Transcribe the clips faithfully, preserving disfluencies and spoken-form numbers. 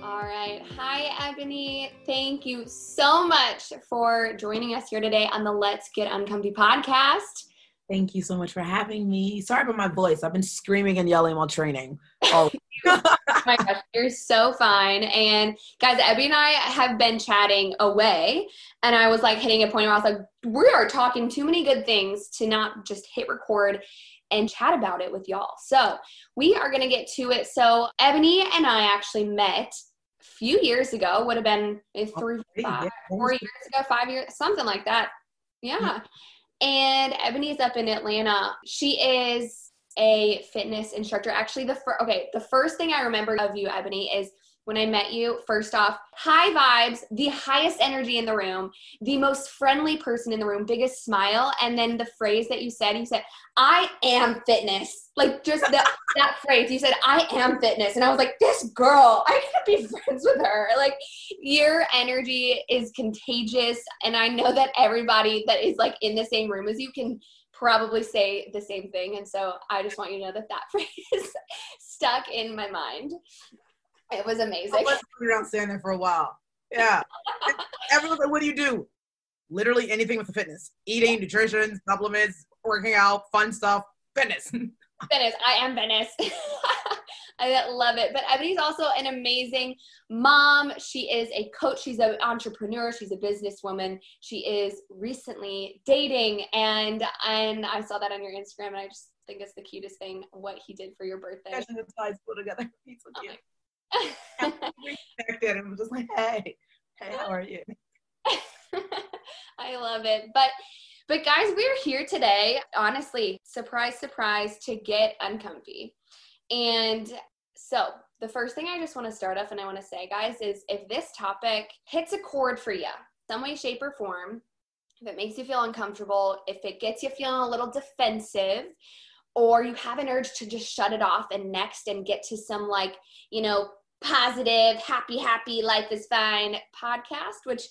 All right. Hi, Ebony. Thank you so much for joining us here today on the Let's Get Uncomfy podcast. Thank you so much for having me. Sorry about my voice. I've been screaming and yelling while training. Oh, oh my gosh, you're so fine. And guys, Ebby and I have been chatting away, and I was like hitting a point where I was like, we are talking too many good things to not just hit record and chat about it with y'all. So we are going to get to it. So Ebony and I actually met a few years ago, would have been three, five, four years ago, five years, something like that. Yeah. And Ebony is up in Atlanta. She is a fitness instructor. Actually, the fir- okay, the first thing I remember of you, Ebony, is when I met you, first off, high vibes, the highest energy in the room, the most friendly person in the room, biggest smile. And then the phrase that you said, you said, I am fitness. Like just that, that phrase, you said, I am fitness. And I was like, this girl, I gotta be friends with her. Like your energy is contagious. And I know that everybody that is like in the same room as you can probably say the same thing. And so I just want you to know that that phrase stuck in my mind. It was amazing. I was around standing for a while. Yeah. Everyone's like, what do you do? Literally anything with the fitness. Eating, nutrition, supplements, working out, fun stuff, fitness. Fitness. I am fitness. I love it. But Ebony's also an amazing mom. She is a coach. She's an entrepreneur. She's a businesswoman. She is recently dating. And, and I saw that on your Instagram, and I just think it's the cutest thing, what he did for your birthday. Actually, the slides put together. He's so cute. And I was just like, hey, hey, how are you? I love it. But, but guys, we're here today, honestly, surprise, surprise, to get uncomfy. And so the first thing I just want to start off and I want to say, guys, is if this topic hits a chord for you, some way, shape, or form, if it makes you feel uncomfortable, if it gets you feeling a little defensive, or you have an urge to just shut it off and next and get to some like, you know, positive, happy, happy, life is fine podcast, which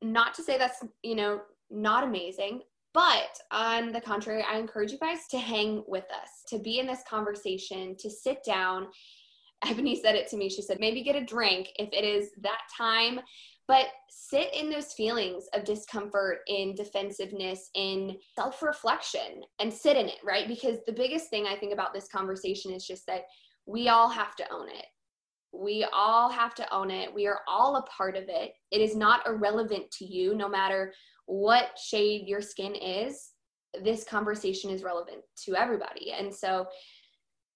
not to say that's, you know, not amazing, but on the contrary, I encourage you guys to hang with us, to be in this conversation, to sit down. Ebony said it to me. She said, maybe get a drink if it is that time, but sit in those feelings of discomfort, in defensiveness, in self-reflection, and sit in it, right? Because the biggest thing I think about this conversation is just that we all have to own it. We all have to own it. We are all a part of it. It is not irrelevant to you, no matter what shade your skin is. This conversation is relevant to everybody. And so,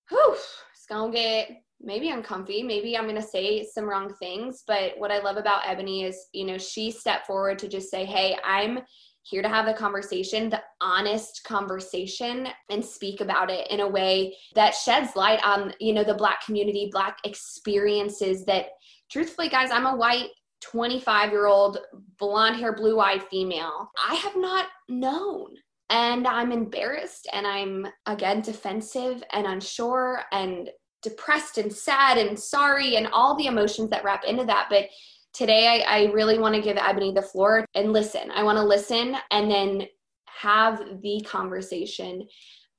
whew, it's gonna get maybe uncomfy, maybe I'm going to say some wrong things, but what I love about Ebony is, you know, she stepped forward to just say, hey, I'm here to have the conversation, the honest conversation, and speak about it in a way that sheds light on, you know, the Black community, Black experiences that, truthfully, guys, I'm a white twenty-five-year-old blonde hair, blue-eyed female. I have not known. And I'm embarrassed, and I'm, again, defensive and unsure and depressed and sad and sorry and all the emotions that wrap into that. But today I, I really want to give Ebony the floor and listen. I want to listen and then have the conversation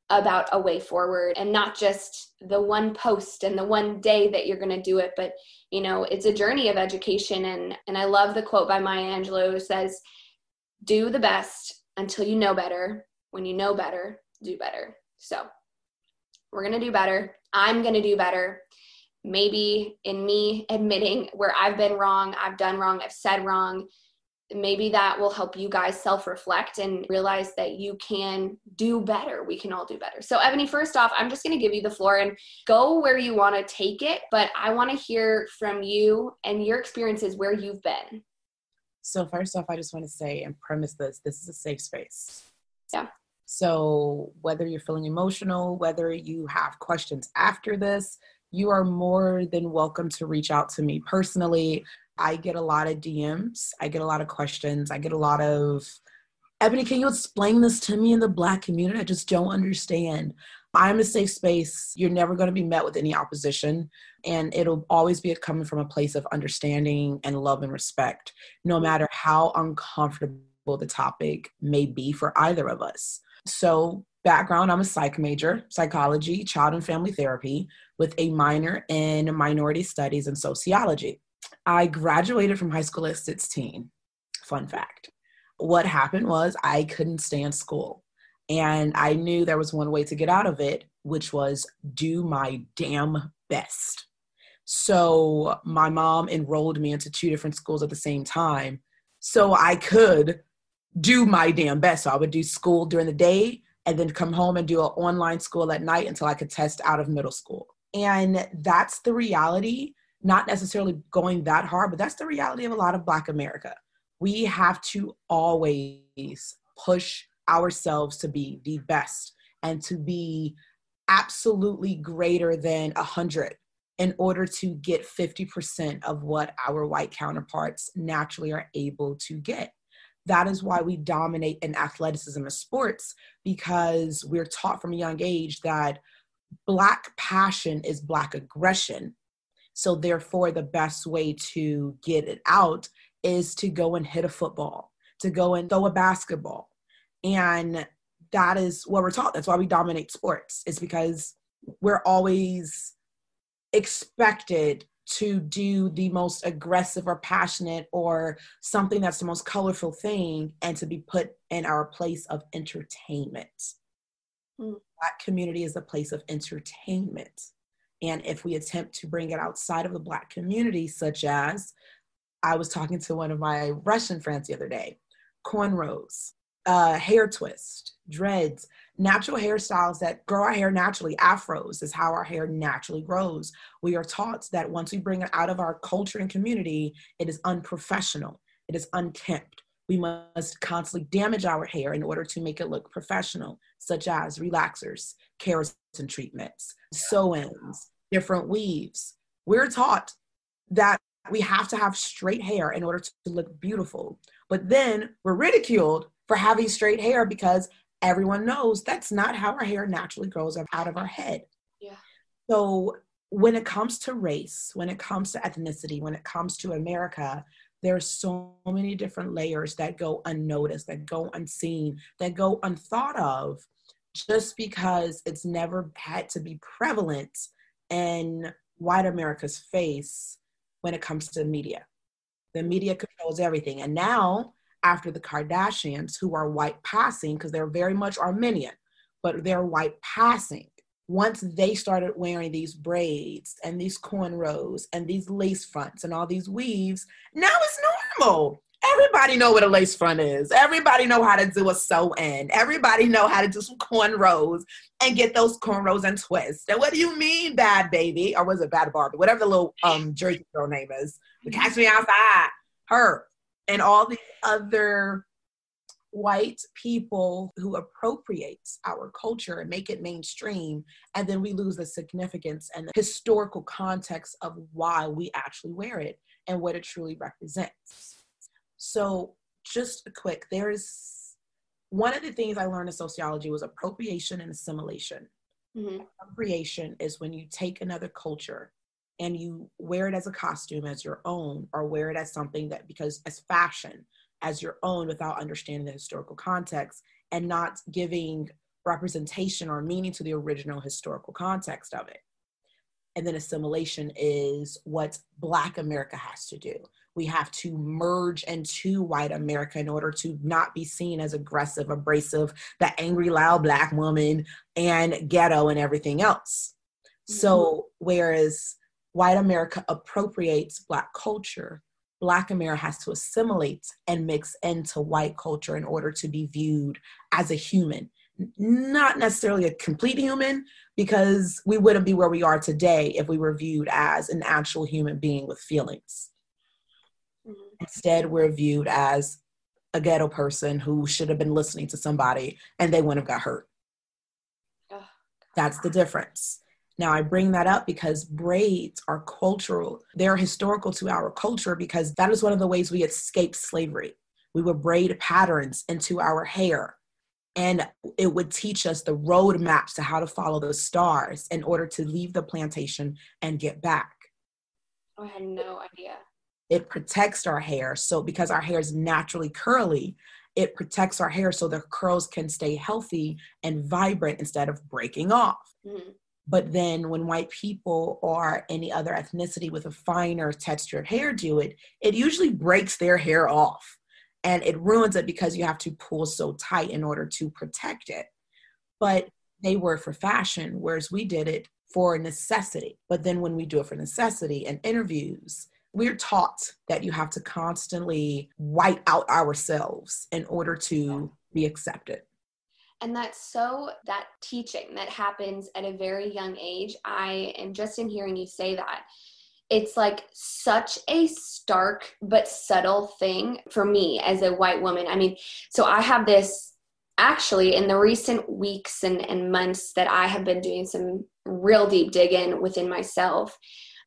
about a way forward, and not just the one post and the one day that you're going to do it. But, you know, it's a journey of education. And, and I love the quote by Maya Angelou who says, do the best until you know better. When you know better, do better. So We're going to do better. I'm going to do better. Maybe in me admitting where I've been wrong, I've done wrong, I've said wrong, maybe that will help you guys self-reflect and realize that you can do better. We can all do better. So Ebony, first off, I'm just going to give you the floor and go where you want to take it, but I want to hear from you and your experiences where you've been. So first off, I just want to say and premise this, this is a safe space. Yeah. So whether you're feeling emotional, whether you have questions after this, you are more than welcome to reach out to me personally. I get a lot of D Ms. I get a lot of questions. I get a lot of, Ebony, can you explain this to me in the Black community? I just don't understand. I'm a safe space. You're never going to be met with any opposition. And it'll always be coming from a place of understanding and love and respect, no matter how uncomfortable the topic may be for either of us. So background, I'm a psych major, psychology, child and family therapy, with a minor in minority studies and sociology. I graduated from high school at sixteen. Fun fact. What happened was I couldn't stand school. And I knew there was one way to get out of it, which was do my damn best. So my mom enrolled me into two different schools at the same time so I could do my damn best. So I would do school during the day and then come home and do an online school at night until I could test out of middle school. And that's the reality. Not necessarily going that hard, but that's the reality of a lot of Black America. We have to always push ourselves to be the best and to be absolutely greater than one hundred in order to get fifty percent of what our white counterparts naturally are able to get. That is why we dominate in athleticism and sports, because we're taught from a young age that Black passion is Black aggression. So therefore, the best way to get it out is to go and hit a football, to go and throw a basketball. And that is what we're taught. That's why we dominate sports. It's because we're always expected to do the most aggressive or passionate or something that's the most colorful thing and to be put in our place of entertainment. Mm. Black community is the place of entertainment. And if we attempt to bring it outside of the Black community, such as, I was talking to one of my Russian friends the other day, cornrows, uh, hair twist, dreads, natural hairstyles that grow our hair naturally. Afros is how our hair naturally grows. We are taught that once we bring it out of our culture and community, it is unprofessional. It is unkempt. We must constantly damage our hair in order to make it look professional, such as relaxers, keratin treatments, sew-ins, different weaves. We're taught that we have to have straight hair in order to look beautiful. But then we're ridiculed for having straight hair because everyone knows that's not how our hair naturally grows out of our head. Yeah. So when it comes to race, when it comes to ethnicity, when it comes to America, there are so many different layers that go unnoticed, that go unseen, that go unthought of, just because it's never had to be prevalent in white America's face when it comes to media. The media controls everything. And now, after the Kardashians, who are white passing, because they're very much Armenian, but they're white passing. Once they started wearing these braids and these cornrows and these lace fronts and all these weaves, now it's normal. Everybody know what a lace front is. Everybody know how to do a sew-in. Everybody know how to do some cornrows and get those cornrows and twists. And what do you mean, bad baby? Or was it bad Barbie? Whatever the little um, Jersey girl name is. But catch me outside. Her and all the other white people who appropriates our culture and make it mainstream, and then we lose the significance and the historical context of why we actually wear it and what it truly represents. So just a quick, there's one of the things I learned in sociology was appropriation and assimilation. Mm-hmm. Appropriation is when you take another culture and you wear it as a costume as your own, or wear it as something that, because as fashion, as your own, without understanding the historical context and not giving representation or meaning to the original historical context of it. And then assimilation is what Black America has to do, We have to merge into white America in order to not be seen as aggressive, abrasive, the angry, loud Black woman and ghetto and everything else. Mm-hmm. So whereas white America appropriates Black culture, Black America has to assimilate and mix into white culture in order to be viewed as a human. Not necessarily a complete human, because we wouldn't be where we are today if we were viewed as an actual human being with feelings. Mm-hmm. Instead, we're viewed as a ghetto person who should have been listening to somebody and they wouldn't have got hurt. Oh, that's the difference. Now, I bring that up because braids are cultural. They're historical to our culture because that is one of the ways we escaped slavery. We would braid patterns into our hair, and it would teach us the road maps to how to follow the stars in order to leave the plantation and get back. I had no idea. It protects our hair. So because our hair is naturally curly, it protects our hair so the curls can stay healthy and vibrant instead of breaking off. Mm-hmm. But then when white people or any other ethnicity with a finer textured hair do it, it usually breaks their hair off and it ruins it because you have to pull so tight in order to protect it. But they were for fashion, whereas we did it for necessity. But then when we do it for necessity in interviews, we're taught that you have to constantly white out ourselves in order to be accepted. And that's so, that teaching that happens at a very young age, I am just in hearing you say that. It's like such a stark but subtle thing for me as a white woman. I mean, so I have this actually in the recent weeks and, and months that I have been doing some real deep digging within myself.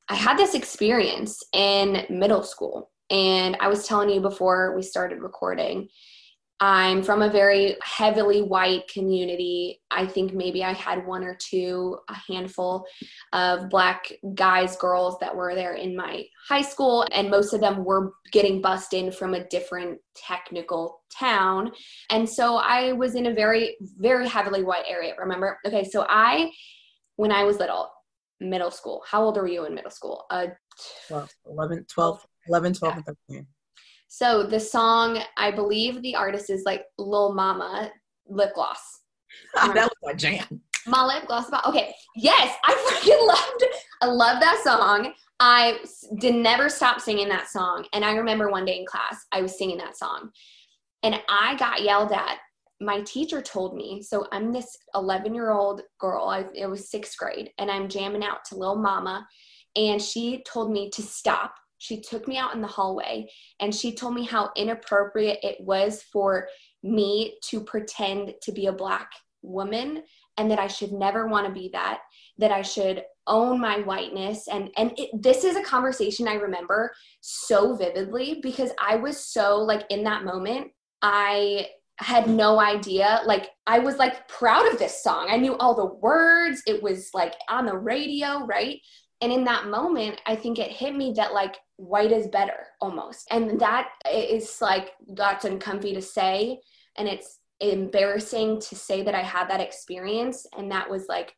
I had this experience in middle school, and I was telling you before we started recording, I'm from a very heavily white community. I think maybe I had one or two, a handful of Black guys, girls that were there in my high school, and most of them were getting bussed in from a different technical town. And so I was in a very, very heavily white area, remember? Okay, so I, when I was little, middle school, how old were you in middle school? Uh, twelve, eleven, twelve, eleven, twelve, yeah. And thirteen. So the song, I believe the artist is like Lil Mama, Lip Gloss. Oh, that was my jam. My Lip Gloss. Okay. Yes. I freaking loved it. I love that song. I did never stop singing that song. And I remember one day in class, I was singing that song and I got yelled at. My teacher told me, so I'm this eleven year old girl. I, it was sixth grade and I'm jamming out to Lil Mama. And she told me to stop. She took me out in the hallway and she told me how inappropriate it was for me to pretend to be a Black woman and that I should never want to be that, that I should own my whiteness. And and it, this is a conversation I remember so vividly because I was so like in that moment, I had no idea. Like I was like proud of this song. I knew all the words. It was like on the radio, right? And in that moment, I think it hit me that like white is better almost. And that is like, that's uncomfy to say. And it's embarrassing to say that I had that experience. And that was like,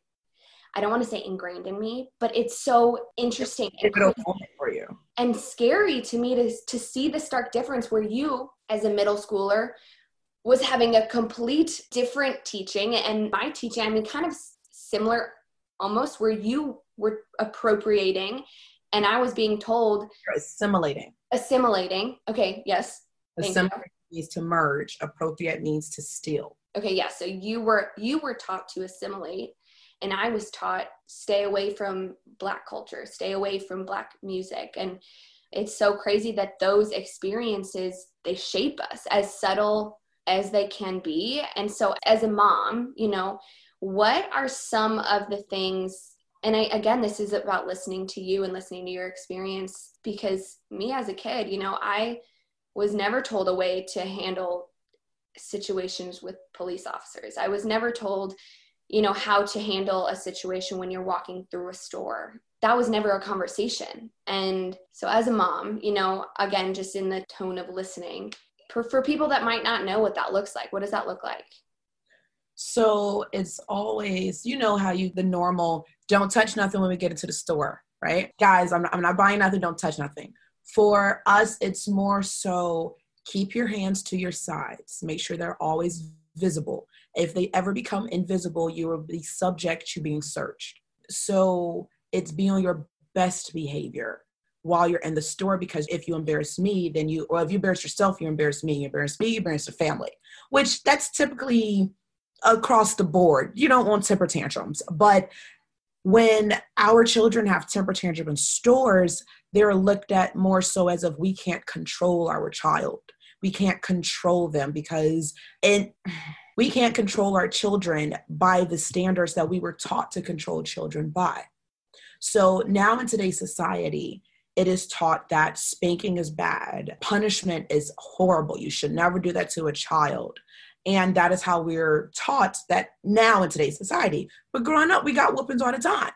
I don't want to say ingrained in me, but it's so interesting it's and, for you. And scary to me to, to see the stark difference where you as a middle schooler was having a complete different teaching. And my teaching, I mean, kind of similar almost where you were appropriating and I was being told You're assimilating assimilating okay yes assimilate means to merge, appropriate means to steal. Okay, yes. Yeah, so you were you were taught to assimilate and I was taught stay away from Black culture, stay away from Black music. And it's so crazy that those experiences, they shape us as subtle as they can be. And so as a mom, you know, what are some of the things, and I, again, this is about listening to you and listening to your experience, because me as a kid, you know, I was never told a way to handle situations with police officers. I was never told, you know, how to handle a situation when you're walking through a store. That was never a conversation. And so as a mom, you know, again, just in the tone of listening, for, for people that might not know what that looks like, what does that look like? So it's always, you know, how you, the normal, don't touch nothing when we get into the store, right? Guys, I'm not, I'm not buying nothing, don't touch nothing. For us, it's more so keep your hands to your sides. Make sure they're always visible. If they ever become invisible, you will be subject to being searched. So it's be on your best behavior while you're in the store, because if you embarrass me, then you, or if you embarrass yourself, you embarrass me, you embarrass me, you embarrass the family, which that's typically across the board. You don't want temper tantrums. But when our children have temper tantrum in stores, they're looked at more so as if we can't control our child. We can't control them because it, we can't control our children by the standards that we were taught to control children by. So now in today's society, it is taught that spanking is bad. Punishment is horrible. You should never do that to a child. And that is how we're taught that now in today's society. But growing up, we got whoopings all the time.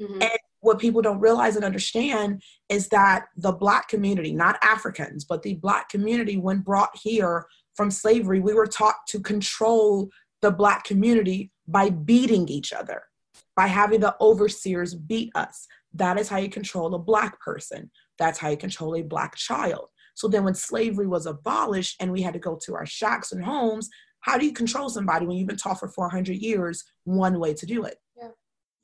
Mm-hmm. And what people don't realize and understand is that the Black community, not Africans, but the Black community, when brought here from slavery, we were taught to control the Black community by beating each other, by having the overseers beat us. That is how you control a Black person. That's how you control a Black child. So then when slavery was abolished and we had to go to our shacks and homes, how do you control somebody when you've been taught for four hundred years one way to do it? Yeah.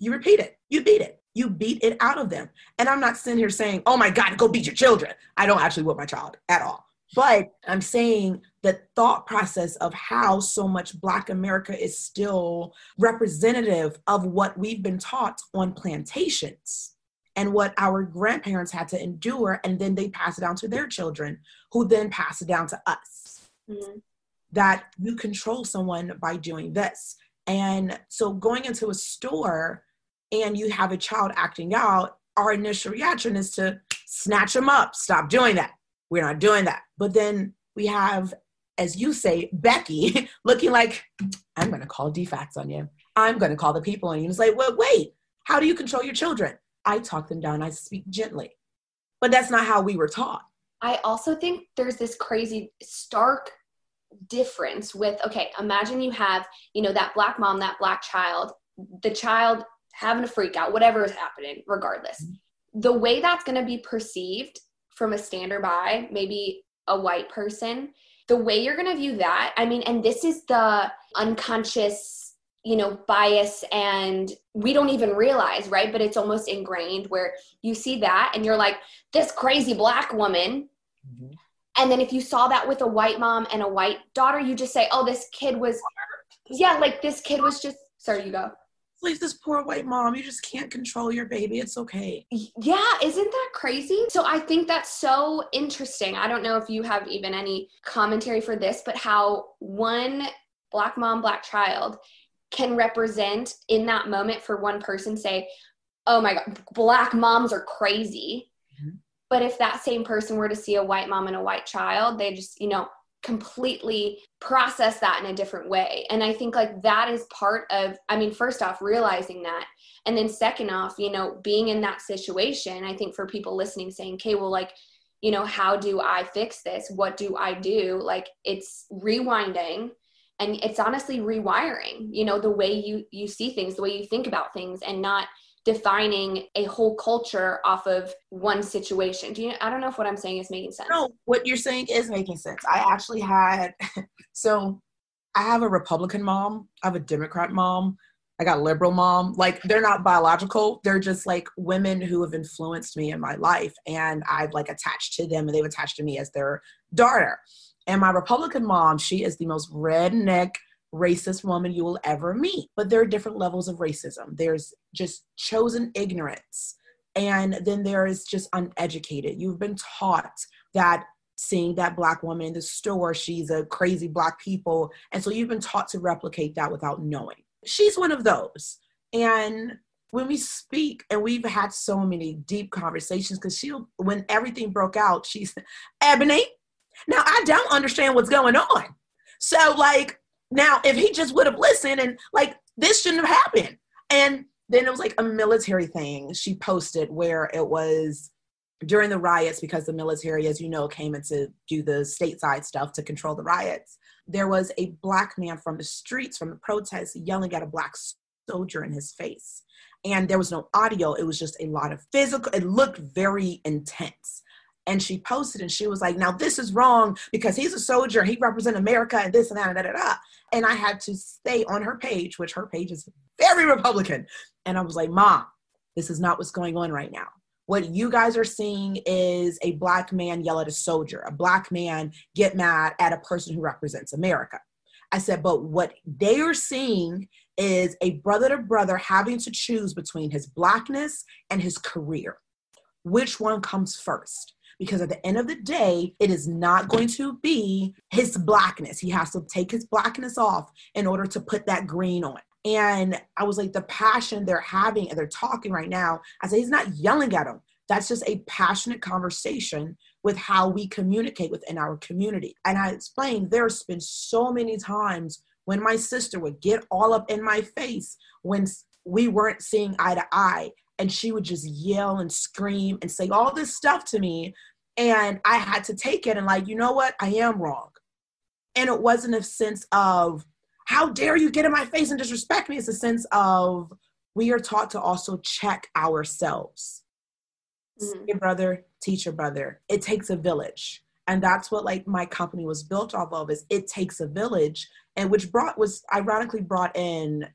You repeat it. You beat it. You beat it out of them. And I'm not sitting here saying, oh my God, go beat your children. I don't actually whip my child at all. But I'm saying the thought process of how so much Black America is still representative of what we've been taught on plantations and what our grandparents had to endure, and then they pass it down to their children, who then pass it down to us. Mm-hmm. That you control someone by doing this. And so going into a store and you have a child acting out, our initial reaction is to snatch them up, stop doing that. We're not doing that. But then we have, as you say, Becky, looking like, I'm going to call D FACS on you. I'm going to call the people on you. It's like, well, wait, how do you control your children? I talk them down. I speak gently. But that's not how we were taught. I also think there's this crazy stark difference with, okay, imagine you have, you know, that Black mom, that Black child, the child having a freak out, whatever is happening, regardless. Mm-hmm. The way that's going to be perceived from a stander by maybe a white person, the way you're going to view that, I mean, and this is the unconscious, you know, bias, and we don't even realize, right? But it's almost ingrained where you see that and you're like, this crazy Black woman. Mm-hmm. And then if you saw that with a white mom and a white daughter, you just say, oh, this kid was, yeah, like this kid was just, sorry, you go. Please, this poor white mom, you just can't control your baby. It's okay. Yeah, isn't that crazy? So I think that's so interesting. I don't know if you have even any commentary for this, but how one Black mom, Black child can represent in that moment for one person, say, oh my God, Black moms are crazy. Mm-hmm. But if that same person were to see a white mom and a white child, they just, you know, completely process that in a different way. And I think like that is part of, I mean, first off, realizing that. And then second off, you know, being in that situation, I think for people listening saying, okay, well, like, you know, how do I fix this? What do I do? Like it's rewinding and it's honestly rewiring, you know, the way you, you see things, the way you think about things, and not defining a whole culture off of one situation. Do you, I don't know if what I'm saying is making sense. No, what you're saying is making sense. I actually had, so I have a Republican mom. I have a Democrat mom. I got a liberal mom. Like they're not biological. They're just like women who have influenced me in my life. And I've like attached to them and they've attached to me as their daughter. And my Republican mom, she is the most redneck, racist woman you will ever meet. But there are different levels of racism. There's just chosen ignorance. And then there is just uneducated. You've been taught that seeing that Black woman in the store, she's a crazy Black people. And so you've been taught to replicate that without knowing. She's one of those. And when we speak, and we've had so many deep conversations, because she'll, when everything broke out, she said, Ebony, now I don't understand what's going on. So like, now, if he just would have listened, and like, this shouldn't have happened. And then it was like a military thing she posted where it was during the riots, because the military, as you know, came in to do the stateside stuff to control the riots. There was a Black man from the streets, from the protests, yelling at a Black soldier in his face. And there was no audio. It was just a lot of physical. It looked very intense. And she posted and she was like, now this is wrong because he's a soldier. He represents America and this and that and da, da, da. And I had to stay on her page, which her page is very Republican. And I was like, Mom, this is not what's going on right now. What you guys are seeing is a black man yell at a soldier, a black man get mad at a person who represents America. I said, but what they are seeing is a brother to brother having to choose between his blackness and his career. Which one comes first? Because at the end of the day, it is not going to be his blackness. He has to take his blackness off in order to put that green on. And I was like, the passion they're having and they're talking right now, I said, he's not yelling at him. That's just a passionate conversation with how we communicate within our community. And I explained, there's been so many times when my sister would get all up in my face when we weren't seeing eye to eye, and she would just yell and scream and say all this stuff to me. And I had to take it and like, you know what? I am wrong. And it wasn't a sense of, how dare you get in my face and disrespect me? It's a sense of, we are taught to also check ourselves. Mm-hmm. Your brother, teach your brother. It takes a village. And that's what like my company was built off of, is it takes a village, and which brought was ironically brought in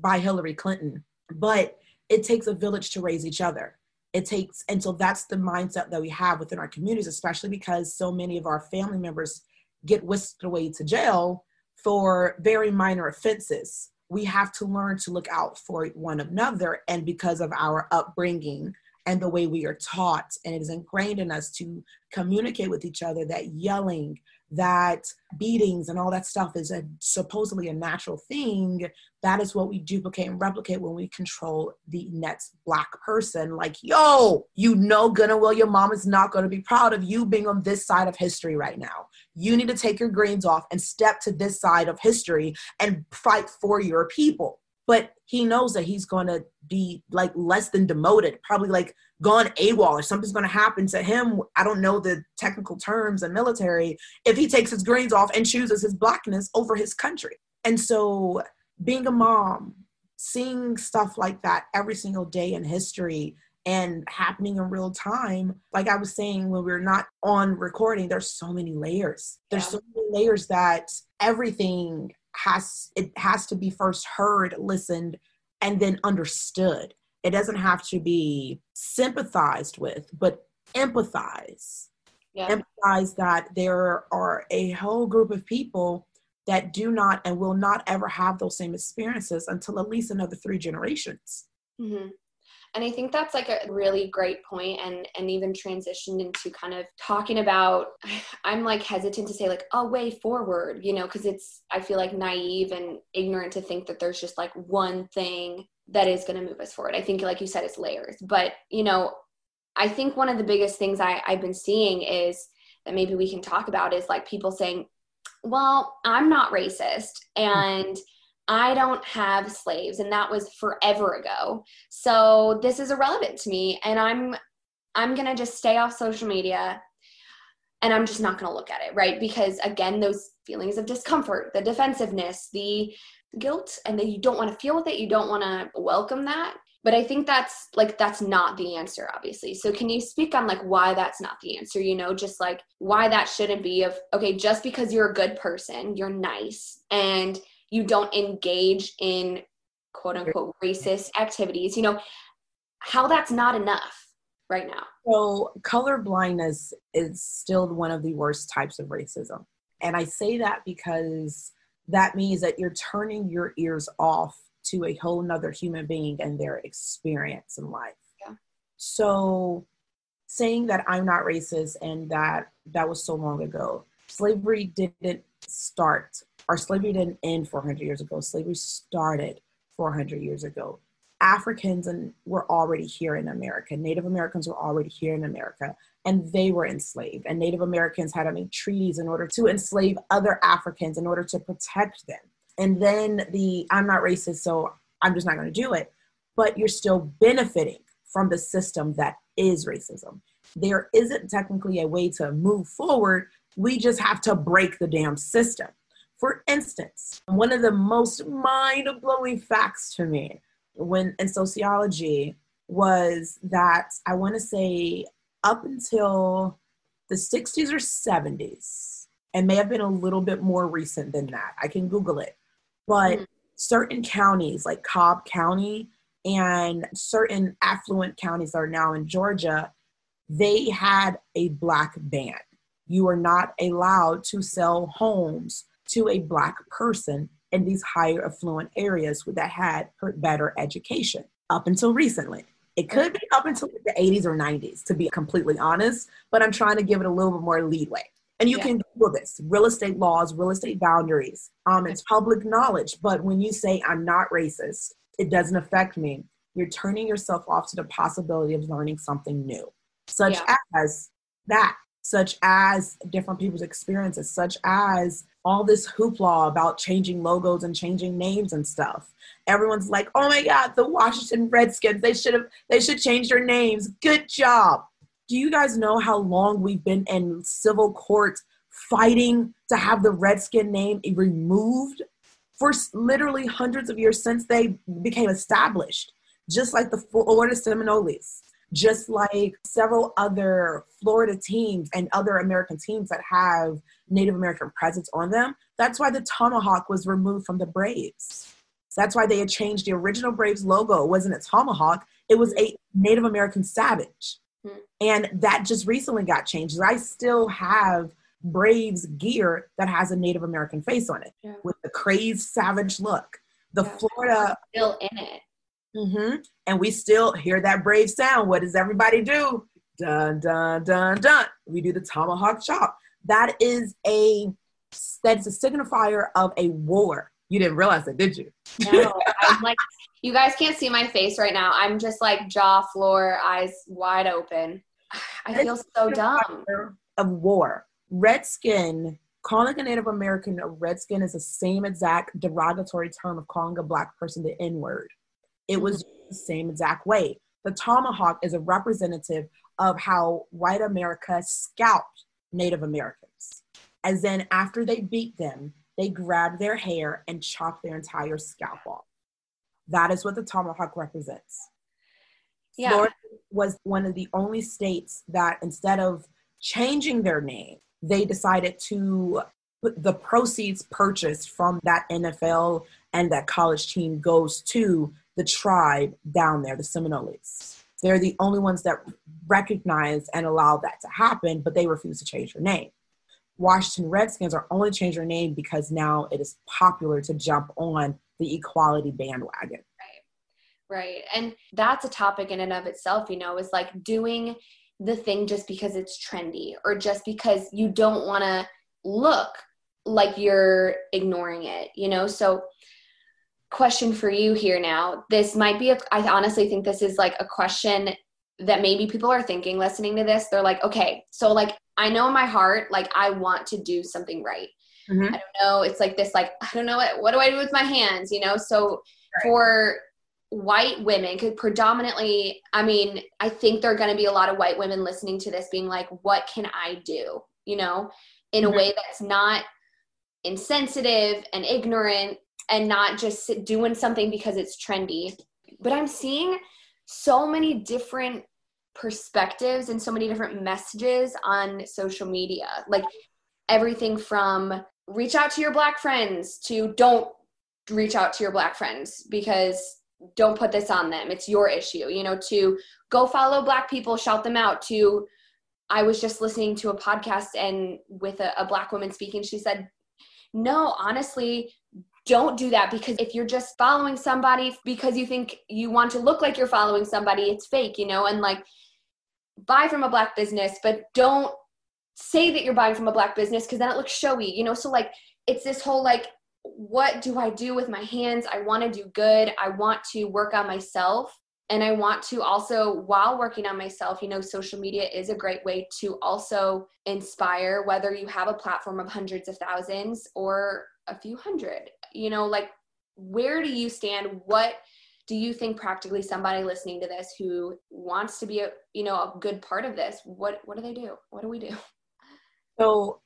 by Hillary Clinton. But it takes a village to raise each other. It takes, and so that's the mindset that we have within our communities, especially because so many of our family members get whisked away to jail for very minor offenses. We have to learn to look out for one another. And because of our upbringing and the way we are taught, and it is ingrained in us to communicate with each other, that yelling, that beatings and all that stuff is a, supposedly a natural thing. That is what we duplicate and replicate when we control the next black person. Like, yo, you know, gonna well, your mom is not going to be proud of you being on this side of history right now. You need to take your greens off and step to this side of history and fight for your people. But he knows that he's going to be like less than demoted, probably like gone AWOL, or something's going to happen to him. I don't know the technical terms in military, if he takes his greens off and chooses his blackness over his country. And so being a mom, seeing stuff like that every single day in history and happening in real time, like I was saying, when we were not on recording, there's so many layers. There's yeah. so many layers that everything has, it has to be first heard, listened, and then understood. It doesn't have to be sympathized with, but empathize. Yeah. Empathize that there are a whole group of people that do not and will not ever have those same experiences until at least another three generations. Mm-hmm. And I think that's like a really great point, and, and even transitioned into kind of talking about, I'm like hesitant to say like a way forward, you know, because it's, I feel like naive and ignorant to think that there's just like one thing that is going to move us forward. I think, like you said, it's layers. But, you know, I think one of the biggest things I, I've been seeing is that maybe we can talk about is like people saying, well, I'm not racist and I don't have slaves, and that was forever ago. So this is irrelevant to me, and I'm I'm going to just stay off social media, and I'm just not going to look at it, right? Because, again, those feelings of discomfort, the defensiveness, the guilt, and that you don't want to feel with it, you don't want to welcome that. But I think that's, like, that's not the answer, obviously. So can you speak on, like, why that's not the answer, you know, just, like, why that shouldn't be of, okay, just because you're a good person, you're nice, and you don't engage in quote unquote racist activities, you know, how that's not enough right now. So colorblindness is still one of the worst types of racism. And I say that because that means that you're turning your ears off to a whole nother human being and their experience in life. Yeah. So saying that I'm not racist and that that was so long ago, slavery didn't start, or slavery didn't end four hundred years ago. Slavery started four hundred years ago. Africans and were already here in America. Native Americans were already here in America, and they were enslaved. And Native Americans had to make treaties in order to enslave other Africans in order to protect them. And then the, I'm not racist, so I'm just not going to do it. But you're still benefiting from the system that is racism. There isn't technically a way to move forward. We just have to break the damn system. For instance, one of the most mind-blowing facts to me when in sociology was that I want to say up until the sixties or seventies, and may have been a little bit more recent than that. I can Google it. But mm-hmm. certain counties like Cobb County and certain affluent counties that are now in Georgia, they had a Black ban. You are not allowed to sell homes to a Black person in these higher affluent areas that had better education up until recently. It could be up until the eighties or nineties, to be completely honest, but I'm trying to give it a little bit more leeway. And you yeah. can Google this, real estate laws, real estate boundaries. Um, it's public knowledge, but when you say I'm not racist, it doesn't affect me, you're turning yourself off to the possibility of learning something new, such yeah. as that, such as different people's experiences, such as all this hoopla about changing logos and changing names and stuff. Everyone's like, oh my God, the Washington Redskins, they should have, they should change their names. Good job. Do you guys know how long we've been in civil court fighting to have the Redskin name removed for literally hundreds of years since they became established? Just like the Florida Seminoles, just like several other Florida teams and other American teams that have Native American presence on them. That's why the tomahawk was removed from the Braves. That's why they had changed the original Braves logo. It wasn't a tomahawk. It was a Native American savage. And that just recently got changed. I still have Braves gear that has a Native American face on it yeah. with the crazed savage look. The yeah. Florida still in it. Mm-hmm. And we still hear that Brave sound. What does everybody do? Dun, dun, dun, dun. We do the tomahawk chop. That is a, that's a signifier of a war. You didn't realize it, did you? No, I'm like, you guys can't see my face right now. I'm just like jaw floor, eyes wide open. I feel it's so dumb. Of war. Redskin, calling a Native American a Redskin is the same exact derogatory term of calling a Black person the N-word. It was the same exact way. The tomahawk is a representative of how white America scalped Native Americans. As in, after they beat them, they grabbed their hair and chopped their entire scalp off. That is what the tomahawk represents. Yeah. Florida was one of the only states that instead of changing their name, they decided to put the proceeds purchased from that N F L and that college team goes to the tribe down there, the Seminoles. They're the only ones that recognize and allow that to happen, but they refuse to change their name. Washington Redskins are only changing their name because now it is popular to jump on the equality bandwagon. Right, right. And that's a topic in and of itself, you know, is like doing the thing just because it's trendy or just because you don't want to look like you're ignoring it, you know? So question for you here now, this might be, a, I honestly think this is like a question that maybe people are thinking, listening to this, they're like, okay, so like, I know in my heart, like I want to do something right. Mm-hmm. I don't know. It's like this, like, I don't know what, what do I do with my hands? You know? So right. for white women, could predominantly, I mean, I think there are going to be a lot of white women listening to this being like, what can I do? You know, in mm-hmm. a way that's not insensitive and ignorant and not just doing something because it's trendy. But I'm seeing so many different perspectives and so many different messages on social media, like everything from reach out to your Black friends to don't reach out to your Black friends because don't put this on them, it's your issue, you know, to go follow Black people, shout them out, to I was just listening to a podcast and with a, a Black woman speaking, she said, no, honestly, don't do that, because if you're just following somebody because you think you want to look like you're following somebody, it's fake, you know, and like buy from a Black business, but don't say that you're buying from a Black business because then it looks showy, you know? So like, it's this whole, like, what do I do with my hands? I want to do good. I want to work on myself. And I want to also, while working on myself, you know, social media is a great way to also inspire, whether you have a platform of hundreds of thousands or a few hundred, you know, like, where do you stand? What do you think practically somebody listening to this who wants to be a, you know, a good part of this, what, what do they do? What do we do? So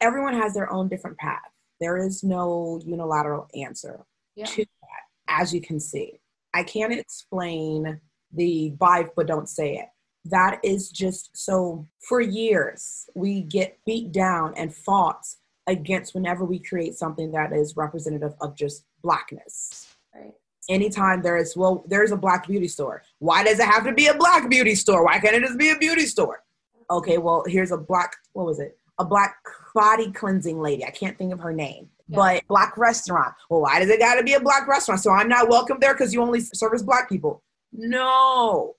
everyone has their own different path. There is no unilateral answer yeah. to that, as you can see. I can't explain the vibe, but don't say it. that is just so, for years, we get beat down and fought against whenever we create something that is representative of just Blackness. Right. Anytime there is, well, there's a Black beauty store. Why does it have to be a Black beauty store? Why can't it just be a beauty store? Okay, well, here's a Black, what was it? A Black body cleansing lady. I can't think of her name. Yeah. But Black restaurant. Well, why does it got to be a Black restaurant? So I'm not welcome there because you only service Black people. No.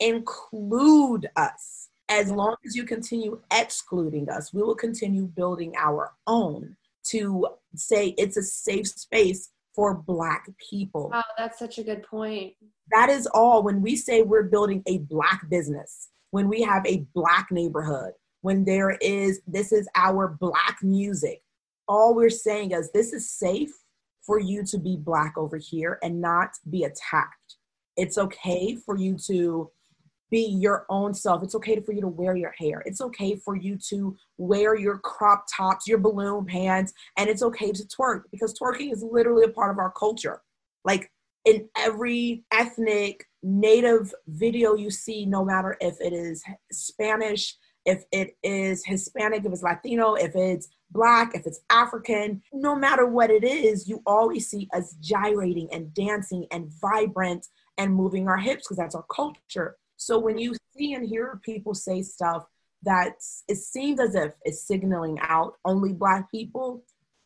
Include us. As long as you continue excluding us, we will continue building our own to say it's a safe space for Black people. Wow, that's such a good point. That is all. When we say we're building a Black business, when we have a Black neighborhood, when there is, this is our Black music, all we're saying is this is safe for you to be Black over here and not be attacked. It's okay for you to be your own self. It's okay for you to wear your hair. It's okay for you to wear your crop tops, your balloon pants, and it's okay to twerk, because twerking is literally a part of our culture. Like in every ethnic native video you see, no matter if it is Spanish, if it is Hispanic, if it's Latino, if it's Black, if it's African, no matter what it is, you always see us gyrating and dancing and vibrant and moving our hips, because that's our culture. So when you see and hear people say stuff that it seems as if it's signaling out only Black people,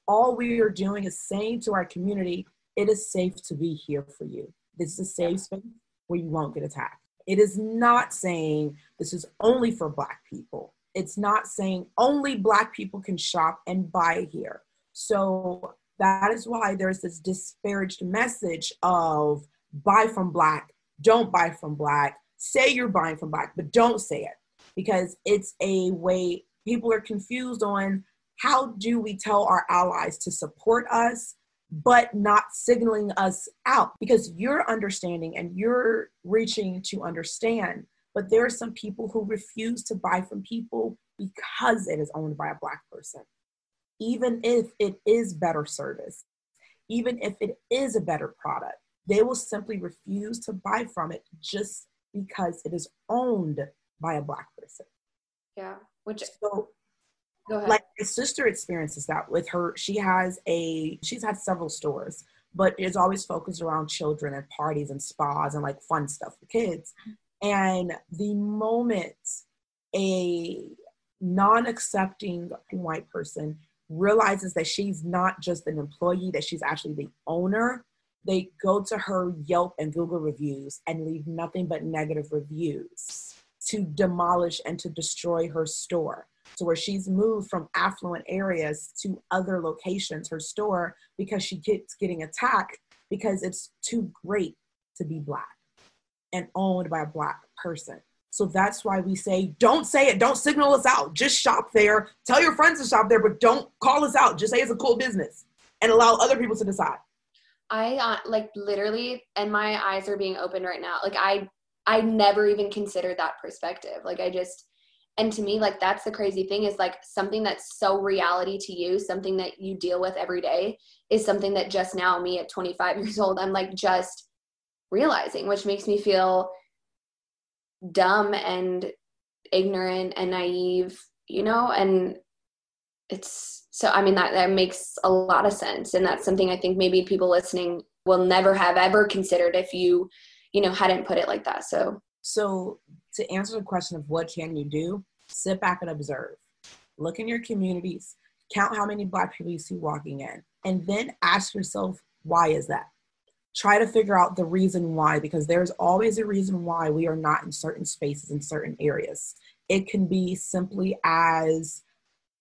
all we are doing is saying to our community, it is safe to be here for you. This is a safe space where you won't get attacked. It is not saying this is only for Black people. It's not saying only Black people can shop and buy here. So that is why there's this disparaged message of buy from Black, don't buy from Black, say you're buying from Black, but don't say it, because it's a way people are confused on how do we tell our allies to support us, but not signaling us out, because you're understanding and you're reaching to understand. But there are some people who refuse to buy from people because it is owned by a Black person, even if it is better service, even if it is a better product. They will simply refuse to buy from it just because it is owned by a Black person. Yeah, which so go ahead. Like my sister experiences that with her. She has a she's had several stores, but it's always focused around children and parties and spas and like fun stuff for kids. And the moment a non-accepting white person realizes that she's not just an employee, that she's actually the owner, they go to her Yelp and Google reviews and leave nothing but negative reviews to demolish and to destroy her store. So where she's moved from affluent areas to other locations, her store, because she gets getting attacked because it's too great to be Black and owned by a Black person. So that's why we say, don't say it, don't signal us out, just shop there. Tell your friends to shop there, but don't call us out. Just say it's a cool business and allow other people to decide. I uh, like literally, and my eyes are being opened right now. Like I, I never even considered that perspective. Like I just, and to me, like, that's the crazy thing is like something that's so reality to you, something that you deal with every day is something that just now me at twenty-five years old, I'm like just realizing, which makes me feel dumb and ignorant and naive, you know, and it's so, I mean, that, that makes a lot of sense. And that's something I think maybe people listening will never have ever considered if you, you know, hadn't put it like that. So, so to answer the question of what can you do, sit back and observe, look in your communities, count how many Black people you see walking in, and then ask yourself, why is that? Try to figure out the reason why, because there's always a reason why we are not in certain spaces, in certain areas. It can be simply as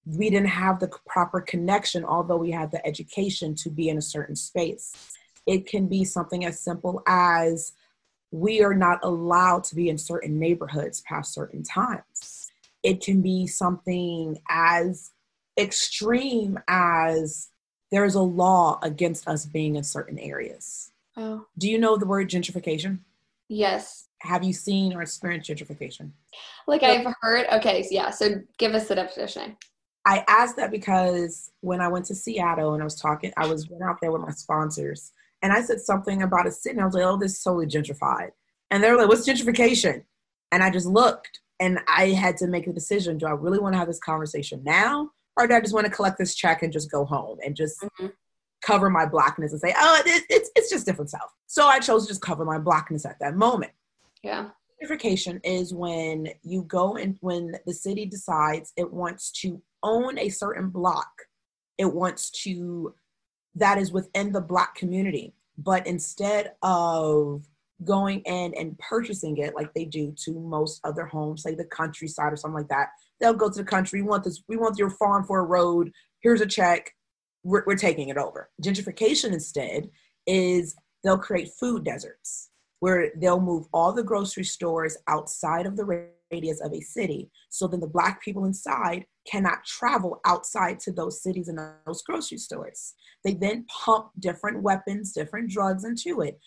we didn't have the proper connection, although we had the education to be in a certain space. It can be something as simple as we are not allowed to be in certain neighborhoods past certain times. It can be something as extreme as there is a law against us being in certain areas. Oh. Do you know the word gentrification? Yes. Have you seen or experienced gentrification? Like I've heard. Okay, yeah. So give us the definition. I asked that because when I went to Seattle and I was talking, I was went out there with my sponsors and I said something about a city and I was like, oh, this is totally gentrified. And they were like, what's gentrification? And I just looked and I had to make a decision. Do I really want to have this conversation now? Or do I just want to collect this check and just go home and just mm-hmm. cover my blackness and say, oh, it, it's it's just different self. So I chose to just cover my blackness at that moment. Yeah. Gentrification is when you go and when the city decides it wants to own a certain block. It wants to, that is within the black community. But instead of going in and purchasing it like they do to most other homes, say the countryside or something like that, they'll go to the country. We want this. We want your farm for a road. Here's a check. We're, we're taking it over. Gentrification instead is they'll create food deserts where they'll move all the grocery stores outside of the radius of a city. So then the black people inside cannot travel outside to those cities and those grocery stores. They then pump different weapons, different drugs into it.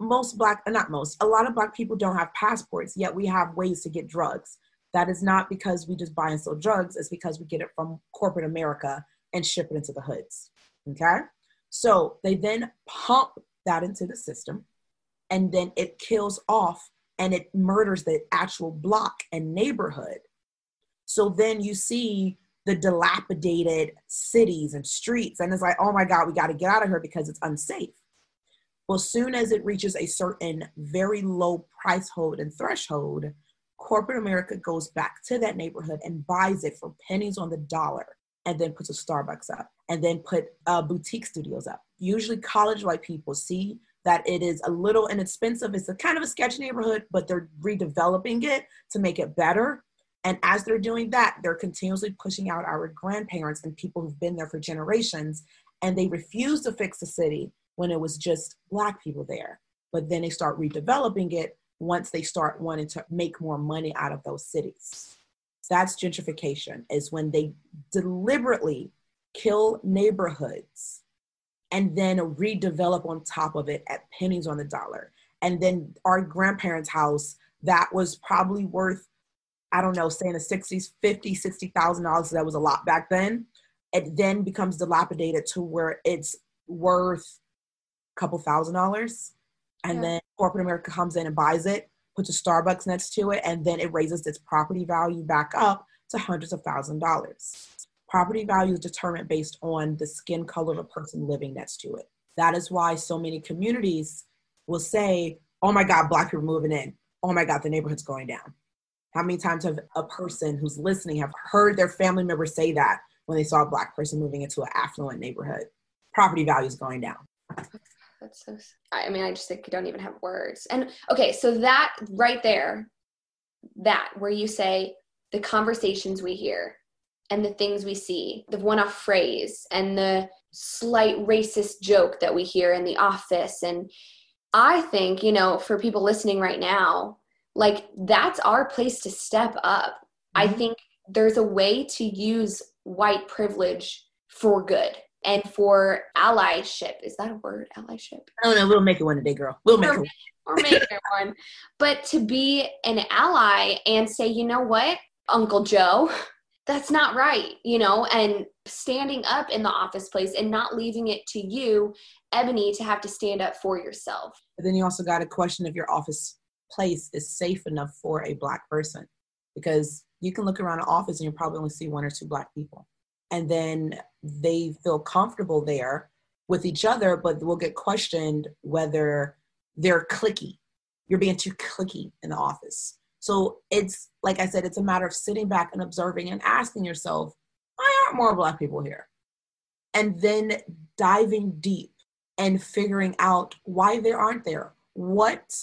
Most black, not most, a lot of black people don't have passports, yet we have ways to get drugs. That is not because we just buy and sell drugs, it's because we get it from corporate America and ship it into the hoods, okay? So they then pump that into the system, and then it kills off and it murders the actual block and neighborhood. So then you see the dilapidated cities and streets, and it's like, oh my God, we gotta get out of here because it's unsafe. Well, soon as it reaches a certain very low price hold and threshold, corporate America goes back to that neighborhood and buys it for pennies on the dollar, and then puts a Starbucks up, and then put uh, boutique studios up. Usually college white people see that it is a little inexpensive. It's a kind of a sketchy neighborhood, but they're redeveloping it to make it better. And as they're doing that, they're continuously pushing out our grandparents and people who've been there for generations, and they refuse to fix the city when it was just black people there. But then they start redeveloping it once they start wanting to make more money out of those cities. That's gentrification, is when they deliberately kill neighborhoods and then redevelop on top of it at pennies on the dollar. And then our grandparents' house that was probably worth, I don't know, say in the sixties, fifty, sixty thousand dollars. That was a lot back then. It then becomes dilapidated to where it's worth a couple thousand dollars, and yeah. then corporate America comes in and buys it, puts a Starbucks next to it, and then it raises its property value back up to hundreds of thousands of dollars. Property value is determined based on the skin color of a person living next to it. That is why so many communities will say, "Oh my God, black people moving in. Oh my God, the neighborhood's going down." How many times have a person who's listening have heard their family member say that when they saw a black person moving into an affluent neighborhood? Property values going down. That's so, I mean, I just think you don't even have words. And okay, so that right there, that where you say the conversations we hear and the things we see, the one-off phrase and the slight racist joke that we hear in the office. And I think, you know, for people listening right now, like, that's our place to step up. Mm-hmm. I think there's a way to use white privilege for good and for allyship. Is that a word, allyship? I don't know. We'll make it one today, girl. We'll make or, it one. Or make it one. But to be an ally and say, you know what, Uncle Joe, that's not right, you know, and standing up in the office place and not leaving it to you, Ebony, to have to stand up for yourself. But then you also got to question if your office place is safe enough for a black person, because you can look around an office and you'll probably only see one or two black people, and then they feel comfortable there with each other, but will get questioned whether they're cliquey. You're being too cliquey in the office. So it's like I said, it's a matter of sitting back and observing and asking yourself, why aren't more black people here? And then diving deep and figuring out why they aren't there. What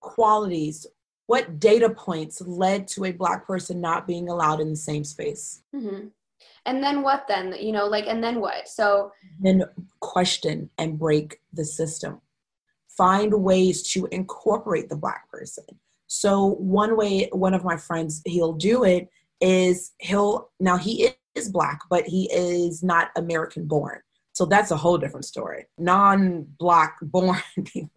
qualities, what data points led to a black person not being allowed in the same space? Mm-hmm. And then what then, you know, like, and then what? So then question and break the system. Find ways to incorporate the black person. So one way, one of my friends, he'll do it is he'll, now he is black, but he is not American born. So that's a whole different story. Non-black born people.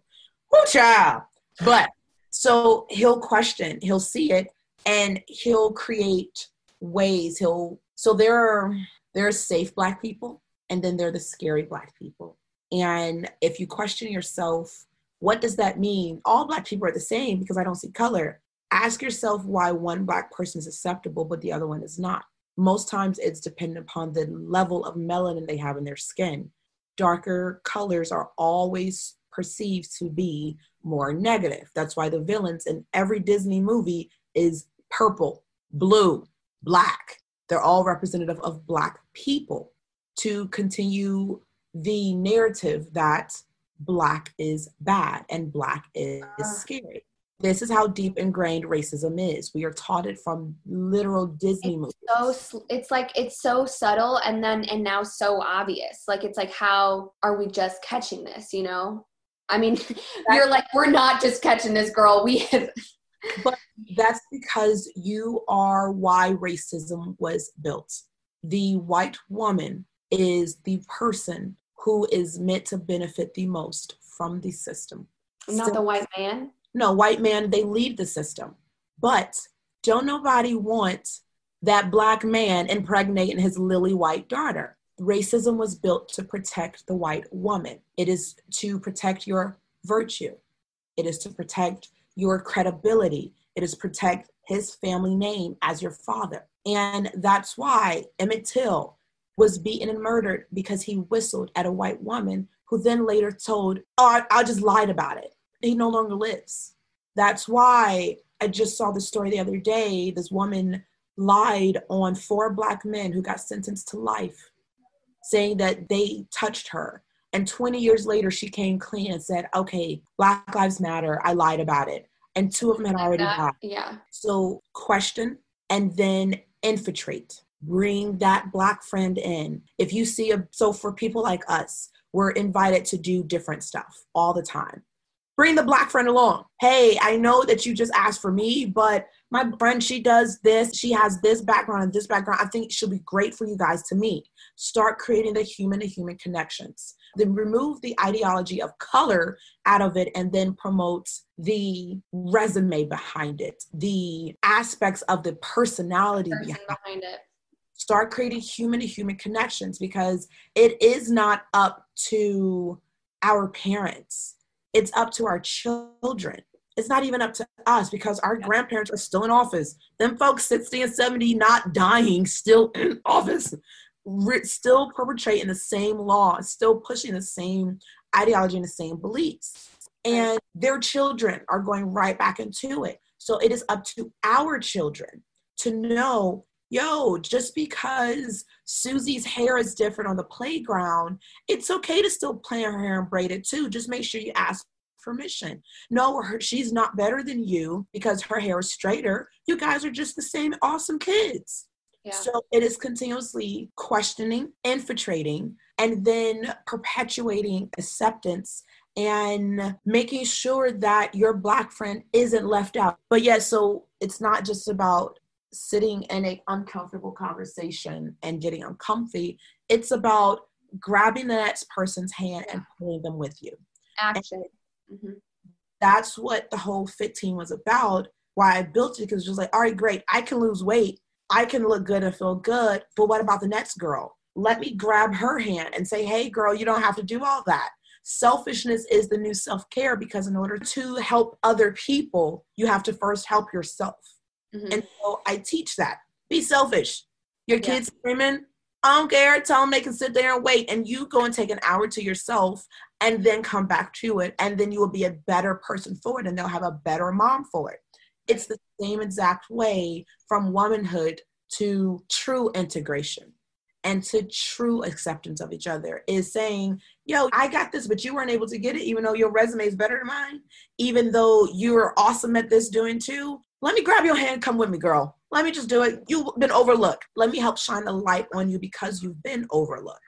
Woo child. But so he'll question, he'll see it, and he'll create ways. He'll, so there are, there are safe black people, and then there are the scary black people. And if you question yourself, what does that mean? All black people are the same because I don't see color. Ask yourself why one Black person is acceptable, but the other one is not. Most times it's dependent upon the level of melanin they have in their skin. Darker colors are always perceived to be more negative. That's why the villains in every Disney movie is purple, blue, Black. They're all representative of Black people to continue the narrative that Black is bad and Black is scary. This is how deep ingrained racism is. We are taught it from literal Disney it's movies. So, it's like, it's so subtle and then, and now so obvious. Like, it's like, how are we just catching this, you know? I mean, you're like, we're not just catching this, girl. We have. But that's because you are why racism was built. The white woman is the person who is meant to benefit the most from the system. Not so, the white man? No, white man, they lead the system. But don't nobody want that Black man impregnating his lily white daughter. Racism was built to protect the white woman. It is to protect your virtue. It is to protect your credibility. It is protect his family name as your father. And that's why Emmett Till was beaten and murdered because he whistled at a white woman who then later told, oh, I, I just lied about it. He no longer lives. That's why I just saw the story the other day. This woman lied on four Black men who got sentenced to life, saying that they touched her. And twenty years later, she came clean and said, okay, Black Lives Matter. I lied about it. And two of them had already died. Yeah. So question and then infiltrate. Bring that Black friend in. If you see a, so for people like us, we're invited to do different stuff all the time. Bring the Black friend along. Hey, I know that you just asked for me, but my friend, she does this. She has this background and this background. I think she'll be great for you guys to meet. Start creating the human-to-human connections. Then remove the ideology of color out of it and then promote the resume behind it, the aspects of the personality Person behind, behind it. it. Start creating human-to-human connections because it is not up to our parents. It's up to our children. It's not even up to us because our grandparents are still in office. Them folks sixty and seventy, not dying, still in office, still perpetrating the same law, still pushing the same ideology and the same beliefs. And their children are going right back into it. So it is up to our children to know, yo, just because Susie's hair is different on the playground, it's okay to still play her hair and braid it too. Just make sure you ask permission. No, her, she's not better than you because her hair is straighter. You guys are just the same awesome kids. Yeah. So it is continuously questioning, infiltrating, and then perpetuating acceptance and making sure that your Black friend isn't left out. But yeah, so it's not just about sitting in an uncomfortable conversation and getting uncomfy. It's about grabbing the next person's hand yeah. and pulling them with you. Action. Mm-hmm. That's what the whole Fit Team was about. Why I built it, because it was like, all right, great. I can lose weight. I can look good and feel good. But what about the next girl? Let me grab her hand and say, hey, girl, you don't have to do all that. Selfishness is the new self-care because in order to help other people, you have to first help yourself. Mm-hmm. And so I teach that. Be selfish. Your kids yeah. screaming, I don't care. Tell them they can sit there and wait. And you go and take an hour to yourself and then come back to it. And then you will be a better person for it and they'll have a better mom for it. It's the same exact way from womanhood to true integration and to true acceptance of each other is saying, yo, I got this, but you weren't able to get it, even though your resume is better than mine, even though you're awesome at this doing too. Let me grab your hand. Come with me, girl. Let me just do it. You've been overlooked. Let me help shine the light on you because you've been overlooked.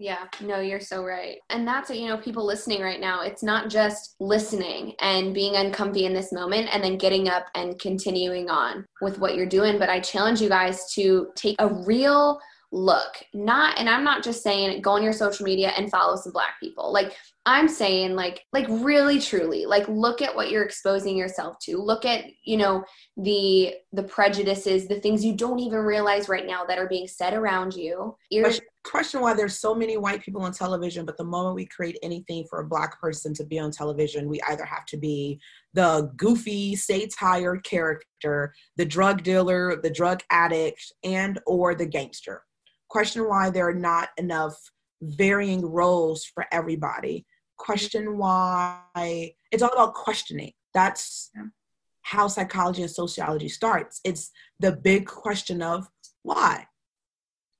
Yeah, no, you're so right. And that's what, you know, people listening right now, it's not just listening and being uncomfy in this moment and then getting up and continuing on with what you're doing. But I challenge you guys to take a real look, not, and I'm not just saying go on your social media and follow some Black people. Like I'm saying like, like really, truly, like look at what you're exposing yourself to. Look at, you know, the, the prejudices, the things you don't even realize right now that are being said around you. Irres- question why there's so many white people on television, but the moment we create anything for a black person to be on television, we either have to be the goofy, satire character, the drug dealer, the drug addict, and or the gangster. Question why there are not enough varying roles for everybody. Question why it's all about questioning. That's how psychology and sociology starts. It's the big question of why.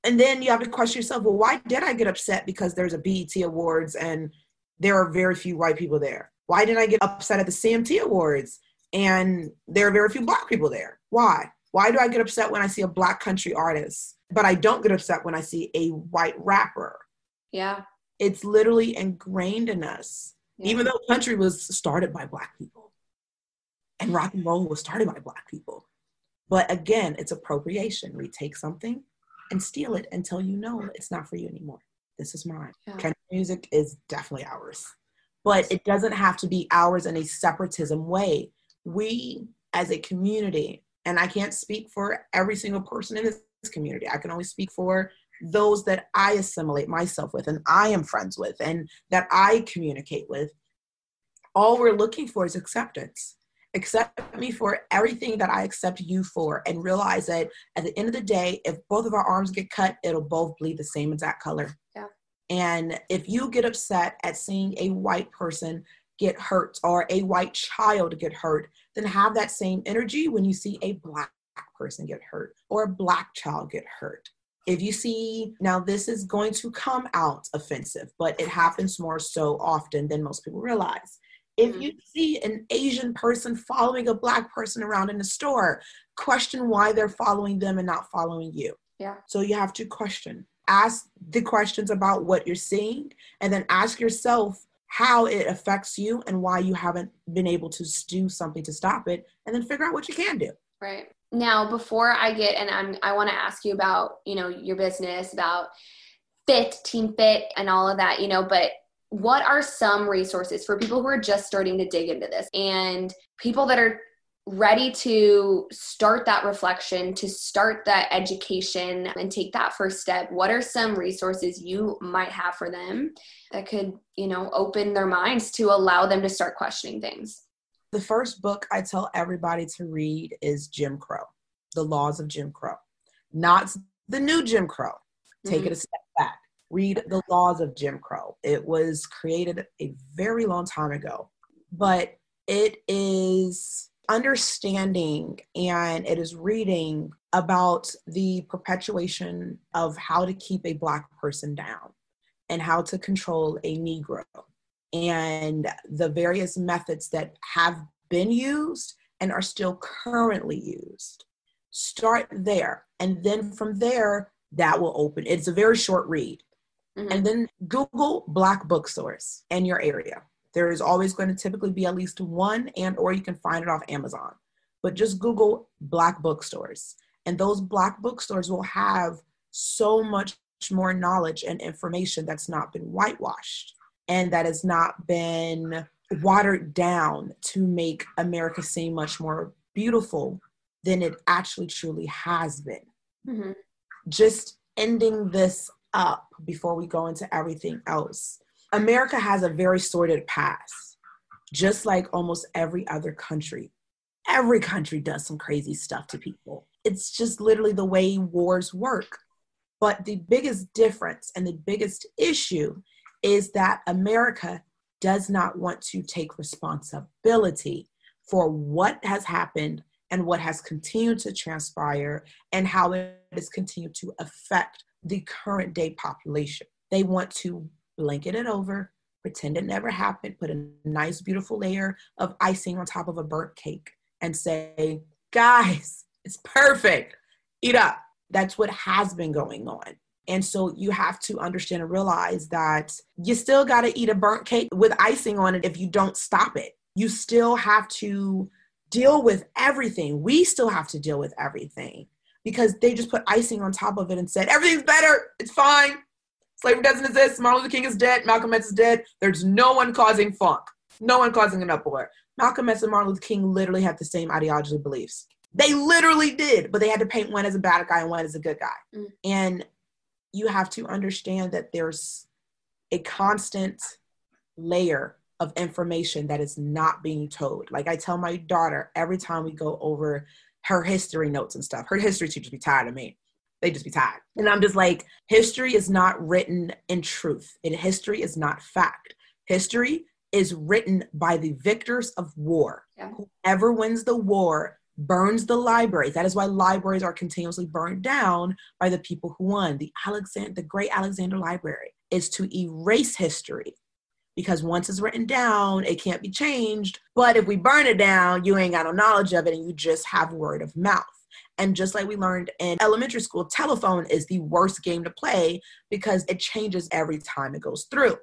And then you have to question yourself, well, why did I get upset because there's a B E T Awards and there are very few white people there? Why did I get upset at the C M T Awards and there are very few black people there? Why? Why do I get upset when I see a black country artist, but I don't get upset when I see a white rapper? Yeah. It's literally ingrained in us. Yeah. Even though country was started by black people and rock and roll was started by black people. But again, it's appropriation. We take something and steal it until you know it's not for you anymore. This is mine. Yeah. Country music is definitely ours. But it doesn't have to be ours in a separatism way. We, as a community, and I can't speak for every single person in this community. I can only speak for those that I assimilate myself with and I am friends with and that I communicate with. All we're looking for is acceptance. Accept me for everything that I accept you for, and realize that at the end of the day, if both of our arms get cut, it'll both bleed the same exact color. Yeah. And if you get upset at seeing a white person get hurt or a white child get hurt, then have that same energy when you see a black person get hurt or a black child get hurt. If you see, now this is going to come out offensive, but it happens more so often than most people realize. If you see an Asian person following a black person around in the store, question why they're following them and not following you. Yeah. So you have to question. Ask the questions about what you're seeing, and then ask yourself how it affects you and why you haven't been able to do something to stop it, and then figure out what you can do. Right. Now, before I get, and I'm, I want to ask you about, you know, your business, about Fit, Team Fit, and all of that, you know, but what are some resources for people who are just starting to dig into this and people that are ready to start that reflection, to start that education and take that first step? What are some resources you might have for them that could, you know, open their minds to allow them to start questioning things? The first book I tell everybody to read is Jim Crow, The Laws of Jim Crow, not the new Jim Crow. Take mm-hmm. it a step back. Read The Laws of Jim Crow. It was created a very long time ago, but it is understanding and it is reading about the perpetuation of how to keep a Black person down and how to control a Negro and the various methods that have been used and are still currently used. Start there. And then from there, that will open. It's a very short read. Mm-hmm. And then Google Black bookstores in your area. There is always going to typically be at least one, and or you can find it off Amazon. But just Google Black bookstores. And those Black bookstores will have so much more knowledge and information that's not been whitewashed and that has not been watered down to make America seem much more beautiful than it actually truly has been. Mm-hmm. Just ending this up before we go into everything else. America has a very sordid past, just like almost every other country. Every country does some crazy stuff to people. It's just literally the way wars work. But the biggest difference and the biggest issue is that America does not want to take responsibility for what has happened and what has continued to transpire and how it has continued to affect the current day population. They want to blanket it over, pretend it never happened, put a nice, beautiful layer of icing on top of a burnt cake and say, guys, it's perfect, eat up. That's what has been going on. And so you have to understand and realize that you still gotta eat a burnt cake with icing on it if you don't stop it. You still have to deal with everything. We still have to deal with everything because they just put icing on top of it and said, everything's better. It's fine. Slavery doesn't exist. Martin Luther King is dead. Malcolm X is dead. There's no one causing funk. No one causing an uproar. Malcolm X and Martin Luther King literally had the same ideological beliefs. They literally did, but they had to paint one as a bad guy and one as a good guy. Mm. And you have to understand that there's a constant layer of information that is not being told. Like I tell my daughter every time we go over her history notes and stuff, her history teachers be tired of me. They just be tired. And I'm just like, history is not written in truth. And history is not fact. History is written by the victors of war. Yeah. Whoever wins the war burns the libraries. That is why libraries are continuously burned down by the people who won. The Alexander, the Great Alexander Library is to erase history, because once it's written down, it can't be changed. But if we burn it down, you ain't got no knowledge of it and you just have word of mouth. And just like we learned in elementary school, telephone is the worst game to play because it changes every time it goes through.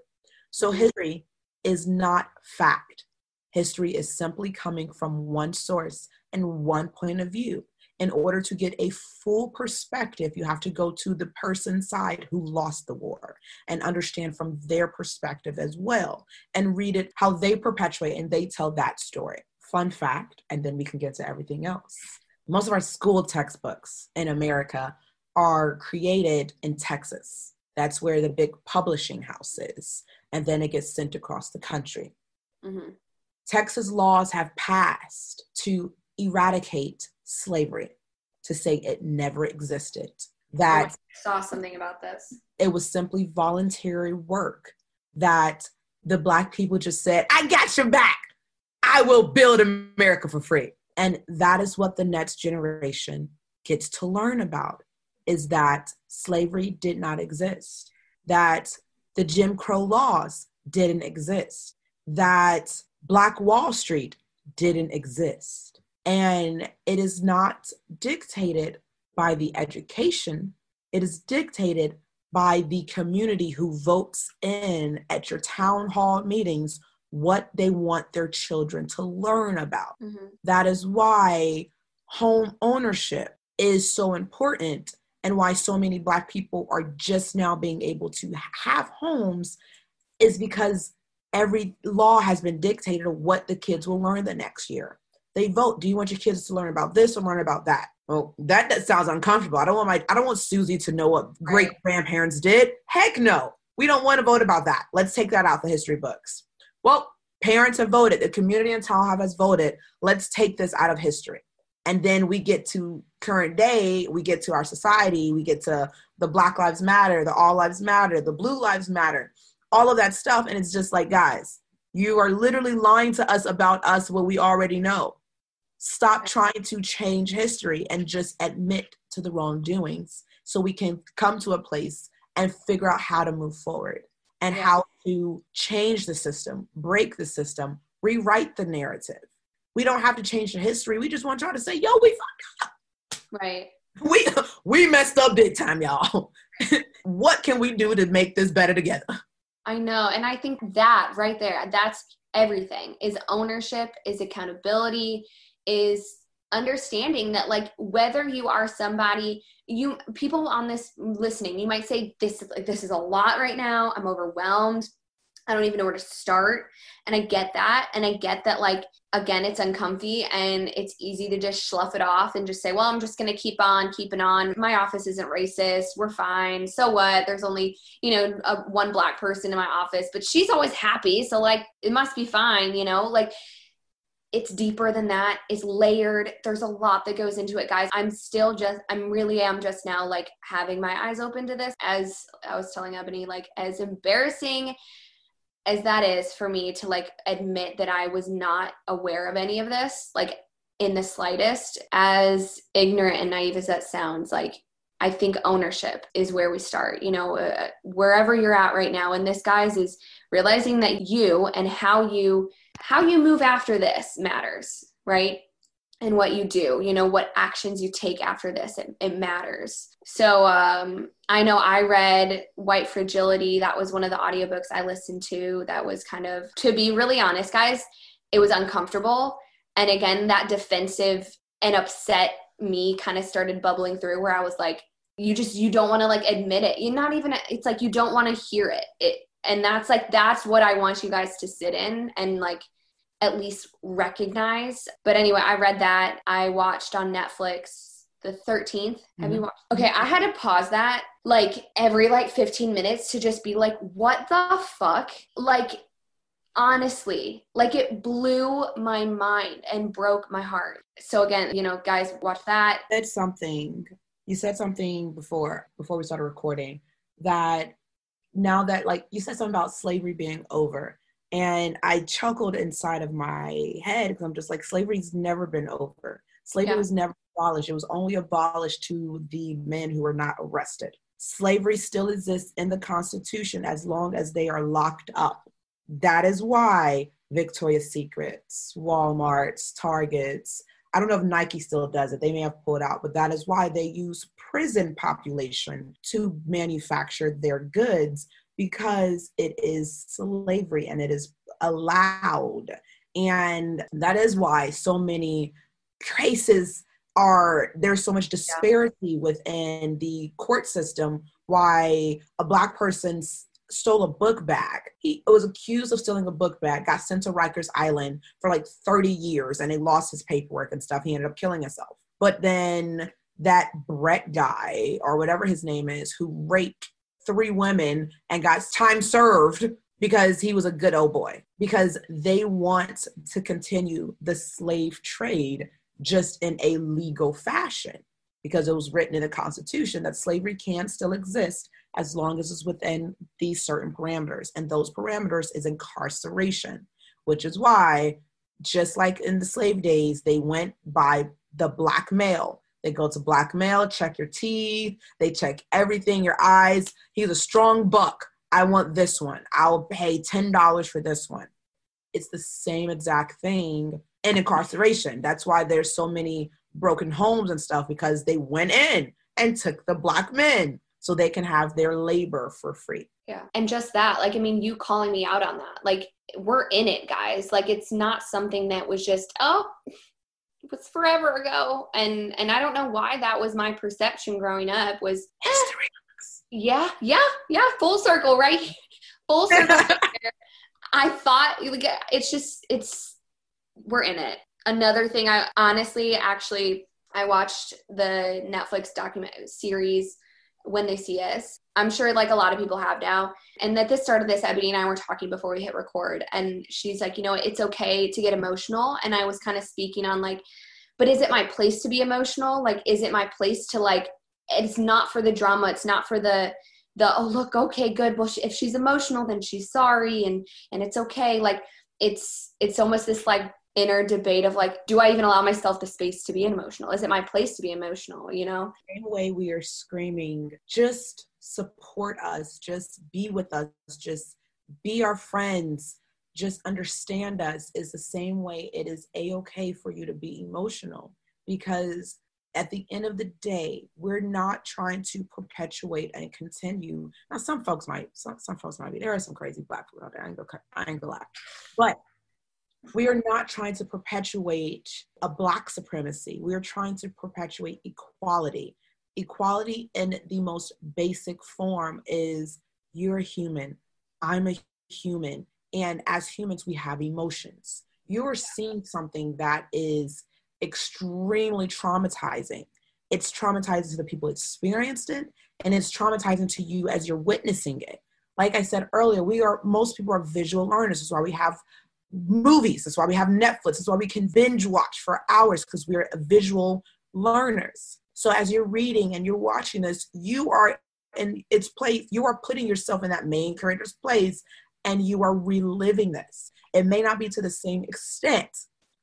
So history is not fact. History is simply coming from one source and one point of view. In order to get a full perspective, you have to go to the person's side who lost the war and understand from their perspective as well, and read it how they perpetuate and they tell that story. Fun fact, and then we can get to everything else. Most of our school textbooks in America are created in Texas. That's where the big publishing house is. And then it gets sent across the country. Mm-hmm. Texas laws have passed to eradicate slavery, to say it never existed. That I saw something about this. It was simply voluntary work that the Black people just said, I got your back. I will build America for free. And that is what the next generation gets to learn about, is that slavery did not exist, that the Jim Crow laws didn't exist, that Black Wall Street didn't exist. And it is not dictated by the education. It is dictated by the community who votes in at your town hall meetings what they want their children to learn about. Mm-hmm. That is why home ownership is so important, and why so many Black people are just now being able to have homes, is because every law has been dictated of what the kids will learn the next year. They vote. Do you want your kids to learn about this or learn about that? Well, that, that sounds uncomfortable. I don't want my I don't want Susie to know what great grandparents did. Heck no. We don't want to vote about that. Let's take that out the history books. Well, parents have voted. The community in Tallahassee has voted. Let's take this out of history. And then we get to current day, we get to our society, we get to the Black Lives Matter, the All Lives Matter, the Blue Lives Matter, all of that stuff. And it's just like, guys, you are literally lying to us about us what we already know. Stop trying to change history and just admit to the wrongdoings so we can come to a place and figure out how to move forward and yeah. how to change the system, break the system, rewrite the narrative. We don't have to change the history. We just want y'all to say, yo, we fucked up. Right. We we messed up big time, y'all. What can we do to make this better together? I know. And I think that right there, that's everything, is ownership, is accountability, is understanding that, like, whether you are somebody, you people on this listening, you might say, this is like, this is a lot right now. I'm overwhelmed. I don't even know where to start. And I get that. And I get that, like, again, it's uncomfy and it's easy to just slough it off and just say, well, I'm just going to keep on keeping on. My office isn't racist. We're fine. So what? There's only, you know, a, one Black person in my office, but she's always happy. So, like, it must be fine. You know, like, it's deeper than that. It's layered. There's a lot that goes into it, guys. I'm still just, I'm really am just now, like, having my eyes open to this. As I was telling Ebony, like, as embarrassing as that is for me to, like, admit that I was not aware of any of this, like, in the slightest, as ignorant and naive as that sounds, like, I think ownership is where we start, you know, uh, wherever you're at right now. And this, guys, is realizing that you and how you, how you move after this matters, right? And what you do, you know, what actions you take after this, it, it matters. So um, I know I read White Fragility. That was one of the audiobooks I listened to. That was kind of, to be really honest, guys, it was uncomfortable. And again, that defensive and upset me kind of started bubbling through, where I was like, you just, you don't want to, like, admit it. You're not even, it's like, you don't want to hear it. It. And that's like, that's what I want you guys to sit in and, like, at least recognize. But anyway, I read that. I watched on Netflix the thirteenth. Have you watched? Okay, I had to pause that like every like fifteen minutes to just be like, what the fuck? Like, honestly, like it blew my mind and broke my heart. So again, you know, guys, watch that. That's something. You said something before, before we started recording, that now that like you said something about slavery being over, and I chuckled inside of my head because I'm just like, slavery's never been over. Slavery yeah. was never abolished. It was only abolished to the men who were not arrested. Slavery still exists in the Constitution as long as they are locked up. That is why Victoria's Secrets, Walmart's, Targets, I don't know if Nike still does it. They may have pulled out, but that is why they use prison population to manufacture their goods, because it is slavery and it is allowed. And that is why so many cases are, there's so much disparity yeah. within the court system, why a Black person stole a book bag. He was accused of stealing a book bag, got sent to Rikers Island for like thirty years, and they lost his paperwork and stuff. He ended up killing himself. But then that Brett guy, or whatever his name is, who raped three women and got time served because he was a good old boy, because they want to continue the slave trade just in a legal fashion, because it was written in the Constitution that slavery can still exist as long as it's within these certain parameters. And those parameters is incarceration, which is why, just like in the slave days, they went by the Black male. They go to Black male, check your teeth, they check everything, your eyes. He's a strong buck. I want this one. I'll pay ten dollars for this one. It's the same exact thing in incarceration. That's why there's so many broken homes and stuff, because they went in and took the Black men so they can have their labor for free. Yeah. And just that, like, I mean, you calling me out on that, like, we're in it, guys. Like, it's not something that was just, oh, it was forever ago. And, and I don't know why that was my perception growing up was, history. yeah, yeah, yeah. Full circle, right? Full circle. I thought it's just, it's, we're in it. Another thing, I honestly, actually, I watched the Netflix documentary series, When They See Us. I'm sure like a lot of people have now. And at the start of this, Ebony and I were talking before we hit record. And she's like, you know, it's okay to get emotional. And I was kind of speaking on like, but is it my place to be emotional? Like, is it my place to like, it's not for the drama. It's not for the, the, oh, look, okay, good. Well, she, if she's emotional, then she's sorry. And, and it's okay. Like, it's, it's almost this like, inner debate of like, do I even allow myself the space to be emotional? Is it my place to be emotional? You know, in a way we are screaming, just support us, just be with us, just be our friends, just understand us, is the same way it is a-okay for you to be emotional, because at the end of the day, we're not trying to perpetuate and continue. Now, some folks might, some, some folks might be, there are some crazy Black people out there, I ain't gonna, I ain't gonna lie, but we are not trying to perpetuate a Black supremacy. We are trying to perpetuate equality. Equality in the most basic form is, you're a human, I'm a human, and as humans, we have emotions. You're seeing something that is extremely traumatizing. It's traumatizing to the people who experienced it, and it's traumatizing to you as you're witnessing it. Like I said earlier, we are, most people are visual learners. That's why we have movies. That's why we have Netflix. That's why we can binge watch for hours, because we're visual learners. So as you're reading and you're watching this, you are in its place. You are putting yourself in that main character's place, and you are reliving this. It may not be to the same extent,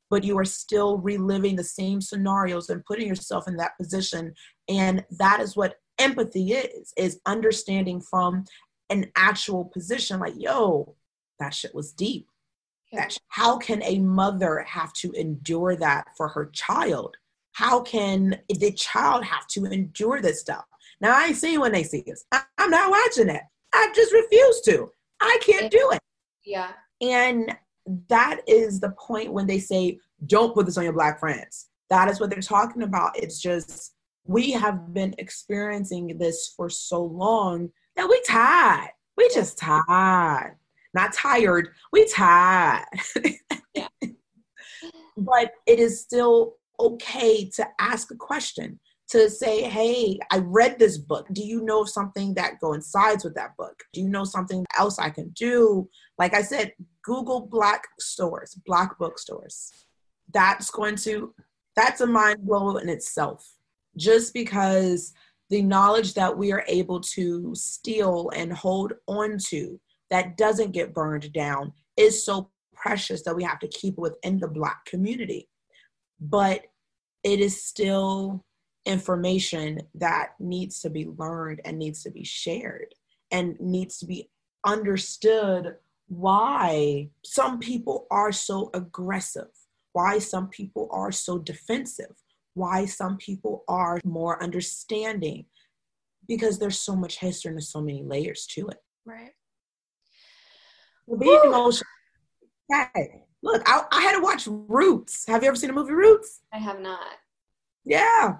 but you are still reliving the same scenarios and putting yourself in that position. And that is what empathy is, is understanding from an actual position, like, yo, that shit was deep. How can a mother have to endure that for her child? How can the child have to endure this stuff? Now, I ain't seen When They See Us. I'm not watching it. I just refuse to. I can't do it. Yeah. And that is the point when they say, don't put this on your Black friends. That is what they're talking about. It's just, we have been experiencing this for so long that we tired. We just tired. Not tired, we tired. Yeah. But it is still okay to ask a question, to say, hey, I read this book. Do you know something that coincides with that book? Do you know something else I can do? Like I said, Google Black stores, Black bookstores. That's going to, that's a mind blow in itself. Just because the knowledge that we are able to steal and hold on to that doesn't get burned down is so precious that we have to keep it within the Black community. But it is still information that needs to be learned and needs to be shared and needs to be understood why some people are so aggressive, why some people are so defensive, why some people are more understanding, because there's so much history and there's so many layers to it. Right. Well, being Woo. emotional. Okay. Look, I, I had to watch Roots. Have you ever seen the movie Roots? I have not. Yeah.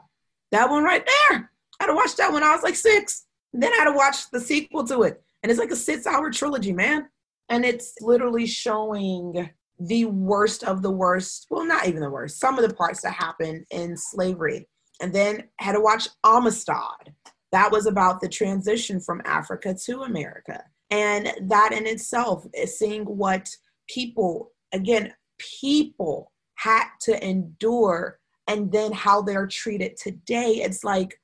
That one right there. I had to watch that when I was like six. And then I had to watch the sequel to it. And it's like a six-hour trilogy, man. And it's literally showing the worst of the worst. Well, not even the worst. Some of the parts that happened in slavery. And then I had to watch Amistad. That was about the transition from Africa to America. And that in itself is seeing what people... Again, people had to endure, and then how they're treated today. It's like,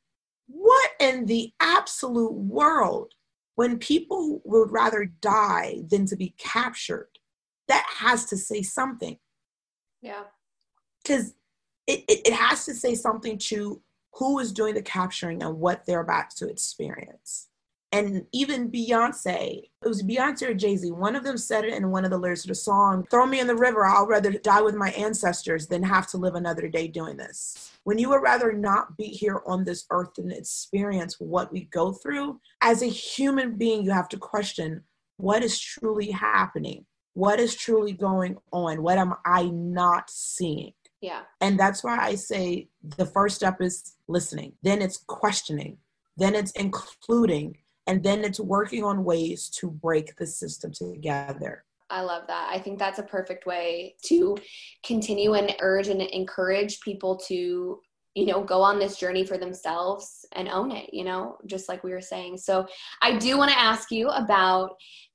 what in the absolute world? When people would rather die than to be captured, that has to say something. Yeah. Because it, it, it has to say something to who is doing the capturing and what they're about to experience. And even Beyonce, it was Beyonce or Jay-Z, one of them said it in one of the lyrics of the song, throw me in the river, I'll rather die with my ancestors than have to live another day doing this. When you would rather not be here on this earth and experience what we go through, as a human being, you have to question, what is truly happening? What is truly going on? What am I not seeing? Yeah. And that's why I say the first step is listening. Then it's questioning. Then it's including. And then it's working on ways to break the system together. I love that. I think that's a perfect way to continue and urge and encourage people to, you know, go on this journey for themselves and own it, you know, just like we were saying. So I do want to ask you about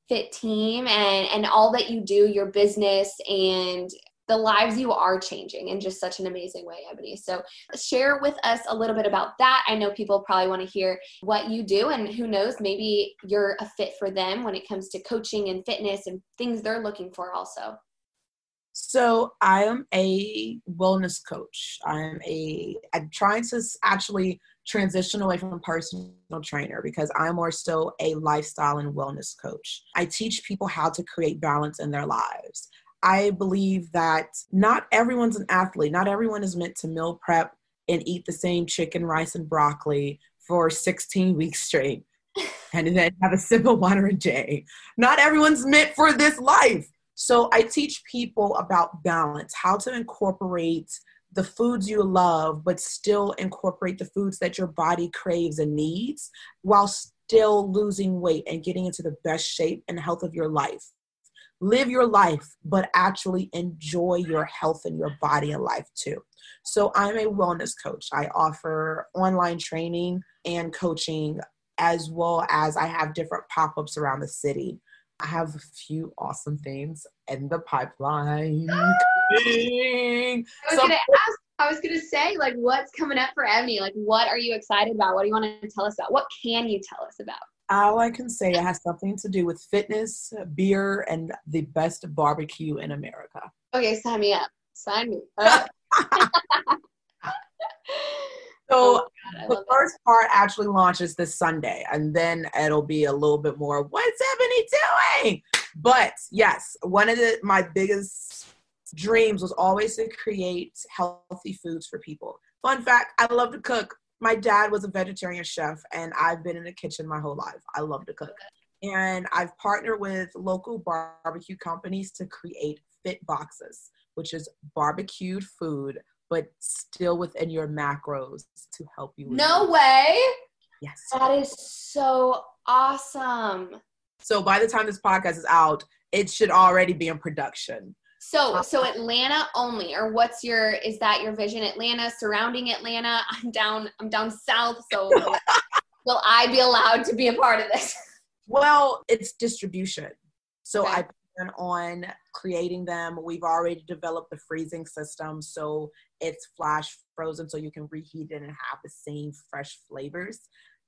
Fit Team and, and all that you do, your business and the lives you are changing in just such an amazing way, Ebony. So share with us a little bit about that. I know people probably want to hear what you do, and who knows, maybe you're a fit for them when it comes to coaching and fitness and things they're looking for also. So I am a wellness coach. I am a, I'm trying to actually transition away from a personal trainer because I'm more so a lifestyle and wellness coach. I teach people how to create balance in their lives. I believe that not everyone's an athlete. Not everyone is meant to meal prep and eat the same chicken, rice, and broccoli for sixteen weeks straight and then have a sip of water a day. Not everyone's meant for this life. So I teach people about balance, how to incorporate the foods you love, but still incorporate the foods that your body craves and needs while still losing weight and getting into the best shape and health of your life. Live your life, but actually enjoy your health and your body and life too. So I'm a wellness coach. I offer online training and coaching, as well as I have different pop-ups around the city. I have a few awesome things in the pipeline. I was so- going to ask, I was going to say, like, what's coming up for Ebony? Like, what are you excited about? What do you want to tell us about? What can you tell us about? All I can say, it has something to do with fitness, beer, and the best barbecue in America. Okay, sign me up. Sign me up. So oh God, the first that. part actually launches this Sunday, and then it'll be a little bit more, what's Ebony doing? But yes, one of the, my biggest dreams was always to create healthy foods for people. Fun fact, I love to cook. My dad was a vegetarian chef, and I've been in the kitchen my whole life. I love to cook. And I've partnered with local barbecue companies to create fit boxes, which is barbecued food, but still within your macros to help you. No way. Yes. That is so awesome. So by the time this podcast is out, it should already be in production. So, so Atlanta only, or what's your, is that your vision? Atlanta, surrounding Atlanta? I'm down, I'm down south. So will I be allowed to be a part of this? Well, it's distribution. So okay. I plan on creating them. We've already developed the freezing system. So it's flash frozen, so you can reheat it and have the same fresh flavors.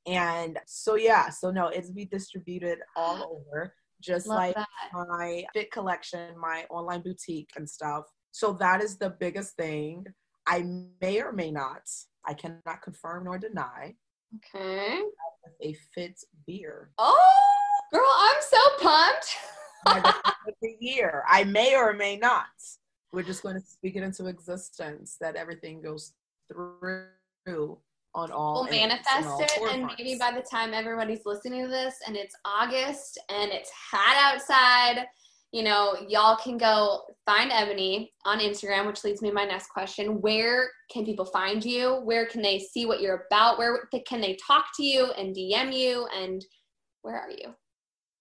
And so, yeah, so no, it's be distributed all over. Just Love like that. My fit collection, my online boutique and stuff. So that is the biggest thing. I may or may not, I cannot confirm nor deny. Okay. A fit beer. Oh, girl, I'm so pumped. The year. I may or may not. We're just going to speak it into existence, that everything goes through. On all we'll manifest it, and maybe by the time everybody's listening to this and it's August and it's hot outside, you know, y'all can go find Ebony on Instagram, which leads me to my next question. Where can people find you? Where can they see what you're about? Where can they talk to you and D M you, and where are you?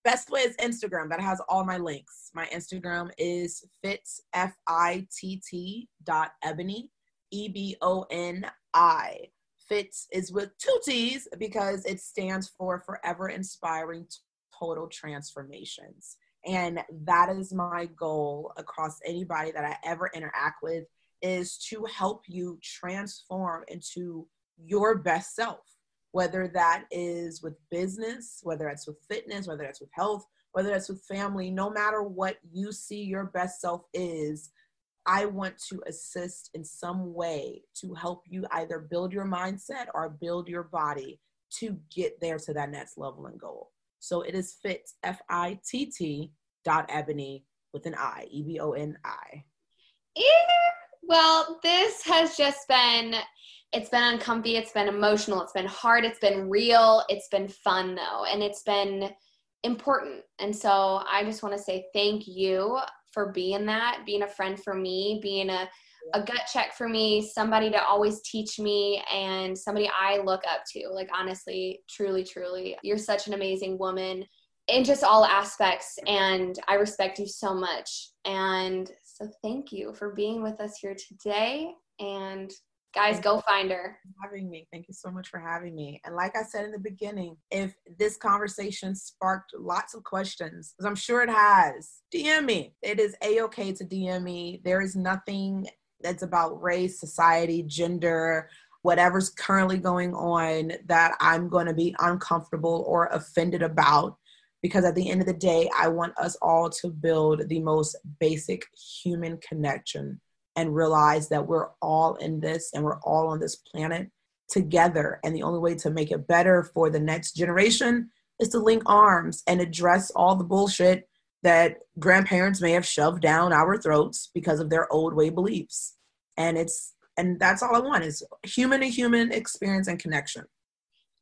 Best way is Instagram. That has all my links. My Instagram is fits, F I T T dot Ebony, E B O N I. Fits is with two T's because it stands for Forever Inspiring Total Transformations. And that is my goal across anybody that I ever interact with, is to help you transform into your best self, whether that is with business, whether it's with fitness, whether it's with health, whether it's with family. No matter what you see your best self is, I want to assist in some way to help you either build your mindset or build your body to get there to that next level and goal. So it is fits, F I T T dot Ebony with an I, E B O N I. Yeah. Well, this has just been, it's been uncomfy. It's been emotional. It's been hard. It's been real. It's been fun though. And it's been important. And so I just want to say thank you for being that, being a friend for me, being a, a gut check for me, somebody to always teach me, and somebody I look up to. Like, honestly, truly, truly, you're such an amazing woman in just all aspects, and I respect you so much. And so thank you for being with us here today. And guys, go find her. Having me. Thank you so much for having me. And like I said in the beginning, if this conversation sparked lots of questions, because I'm sure it has, D M me. It is A-okay to D M me. There is nothing that's about race, society, gender, whatever's currently going on that I'm going to be uncomfortable or offended about. Because at the end of the day, I want us all to build the most basic human connection and realize that we're all in this and we're all on this planet together. And the only way to make it better for the next generation is to link arms and address all the bullshit that grandparents may have shoved down our throats because of their old way beliefs. And it's, and that's all I want, is human to human experience and connection.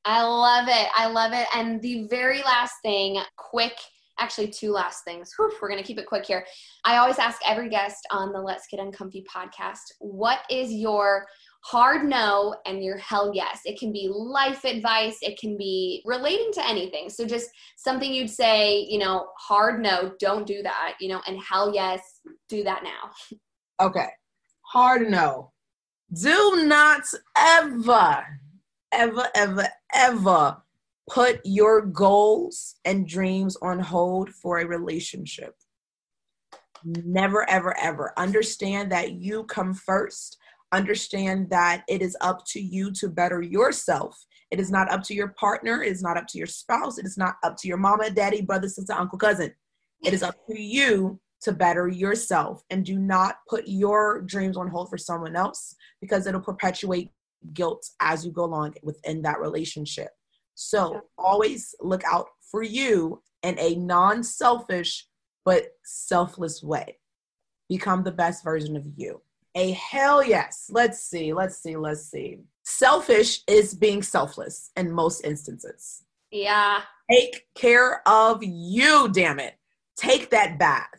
I love it. I love it. And the very last thing, quick, actually two last things. Whew, we're going to keep it quick here. I always ask every guest on the Let's Get Uncomfy podcast, what is your hard no and your hell yes? It can be life advice. It can be relating to anything. So just something you'd say, you know, hard no, don't do that, you know, and hell yes, do that now. Okay. Hard no. Do not ever, ever, ever, ever put your goals and dreams on hold for a relationship. Never, ever, ever. Understand that you come first. Understand that it is up to you to better yourself. It is not up to your partner. It is not up to your spouse. It is not up to your mama, daddy, brother, sister, uncle, cousin. It is up to you to better yourself. And do not put your dreams on hold for someone else, because it'll perpetuate guilt as you go along within that relationship. So always look out for you in a non-selfish but selfless way. Become the best version of you. A hell yes. Let's see. Let's see. Let's see. Selfish is being selfless in most instances. Yeah. Take care of you, damn it. Take that bath.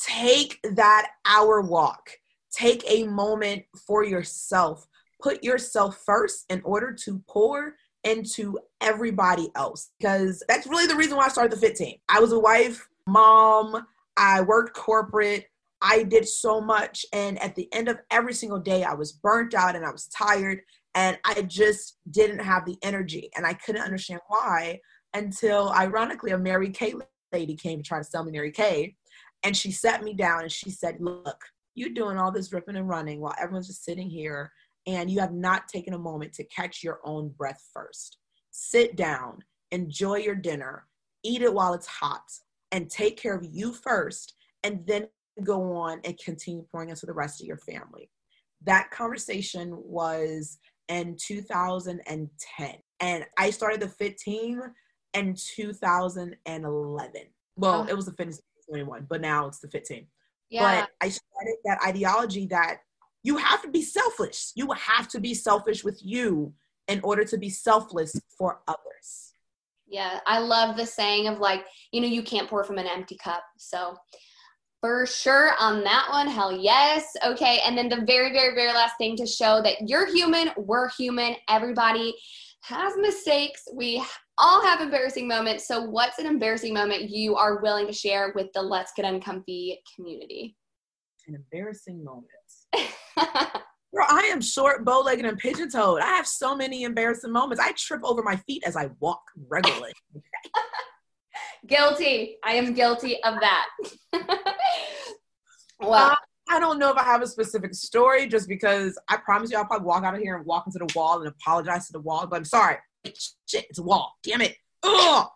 Take that hour walk. Take a moment for yourself. Put yourself first in order to pour into everybody else, because that's really the reason why I started the Fit Team. I was a wife, mom, I worked corporate, I did so much. And at the end of every single day, I was burnt out and I was tired and I just didn't have the energy. And I couldn't understand why until, ironically, a Mary Kay lady came to try to sell me Mary Kay. And she sat me down and she said, look, you're doing all this ripping and running while everyone's just sitting here and you have not taken a moment to catch your own breath first. Sit down, enjoy your dinner, eat it while it's hot, and take care of you first, and then go on and continue pouring into the rest of your family. That conversation was in two thousand ten, and I started the fit team in two thousand eleven. Well, oh. It was the fitness twenty-one, but now it's the fit team. Yeah. But I started that ideology that you have to be selfish. You have to be selfish with you in order to be selfless for others. Yeah, I love the saying of like, you know, you can't pour from an empty cup. So for sure on that one, hell yes. Okay, and then the very, very, very last thing to show that you're human, we're human, everybody has mistakes. We all have embarrassing moments. So what's an embarrassing moment you are willing to share with the Let's Get Uncomfy community? An embarrassing moment. Girl, I am short, bow-legged, and pigeon-toed. I have so many embarrassing moments. I trip over my feet as I walk regularly. Guilty. I am guilty of that. Wow. Uh, I don't know if I have a specific story just because I promise you I'll probably walk out of here and walk into the wall and apologize to the wall, but I'm sorry. Shit, it's a wall. Damn it. Ugh.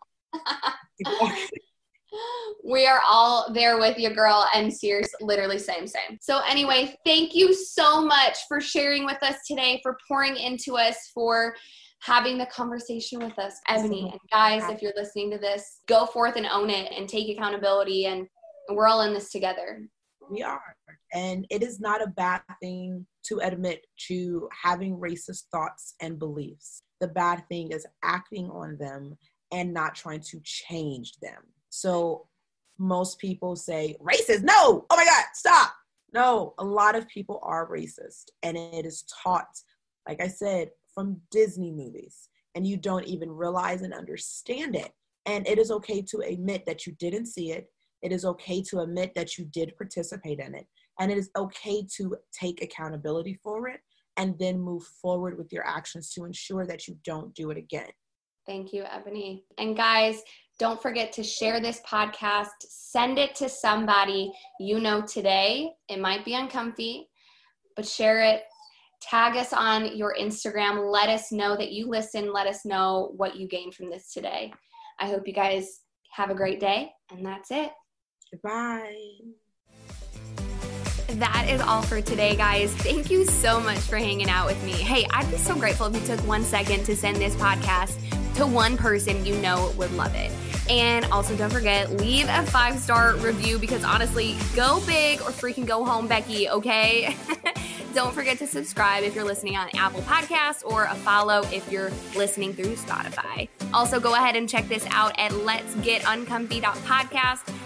We are all there with you, girl, and serious, literally same, same. So anyway, thank you so much for sharing with us today, for pouring into us, for having the conversation with us, Ebony. And guys, if you're listening to this, go forth and own it and take accountability, and we're all in this together. We are. And it is not a bad thing to admit to having racist thoughts and beliefs. The bad thing is acting on them and not trying to change them. So most people say, racist, no, oh my God, stop. No, a lot of people are racist, and it is taught, like I said, from Disney movies, and you don't even realize and understand it. And it is okay to admit that you didn't see it. It is okay to admit that you did participate in it. And it is okay to take accountability for it and then move forward with your actions to ensure that you don't do it again. Thank you, Ebony. And guys, don't forget to share this podcast. Send it to somebody you know today. It might be uncomfy, but share it. Tag us on your Instagram. Let us know that you listen. Let us know what you gained from this today. I hope you guys have a great day. And that's it. Goodbye. That is all for today, guys. Thank you so much for hanging out with me. Hey, I'd be so grateful if you took one second to send this podcast to one person you know would love it. And also don't forget, leave a five-star review because honestly, go big or freaking go home, Becky, okay? Don't forget to subscribe if you're listening on Apple Podcasts, or a follow if you're listening through Spotify. Also, go ahead and check this out at letsgetuncomfy.podcast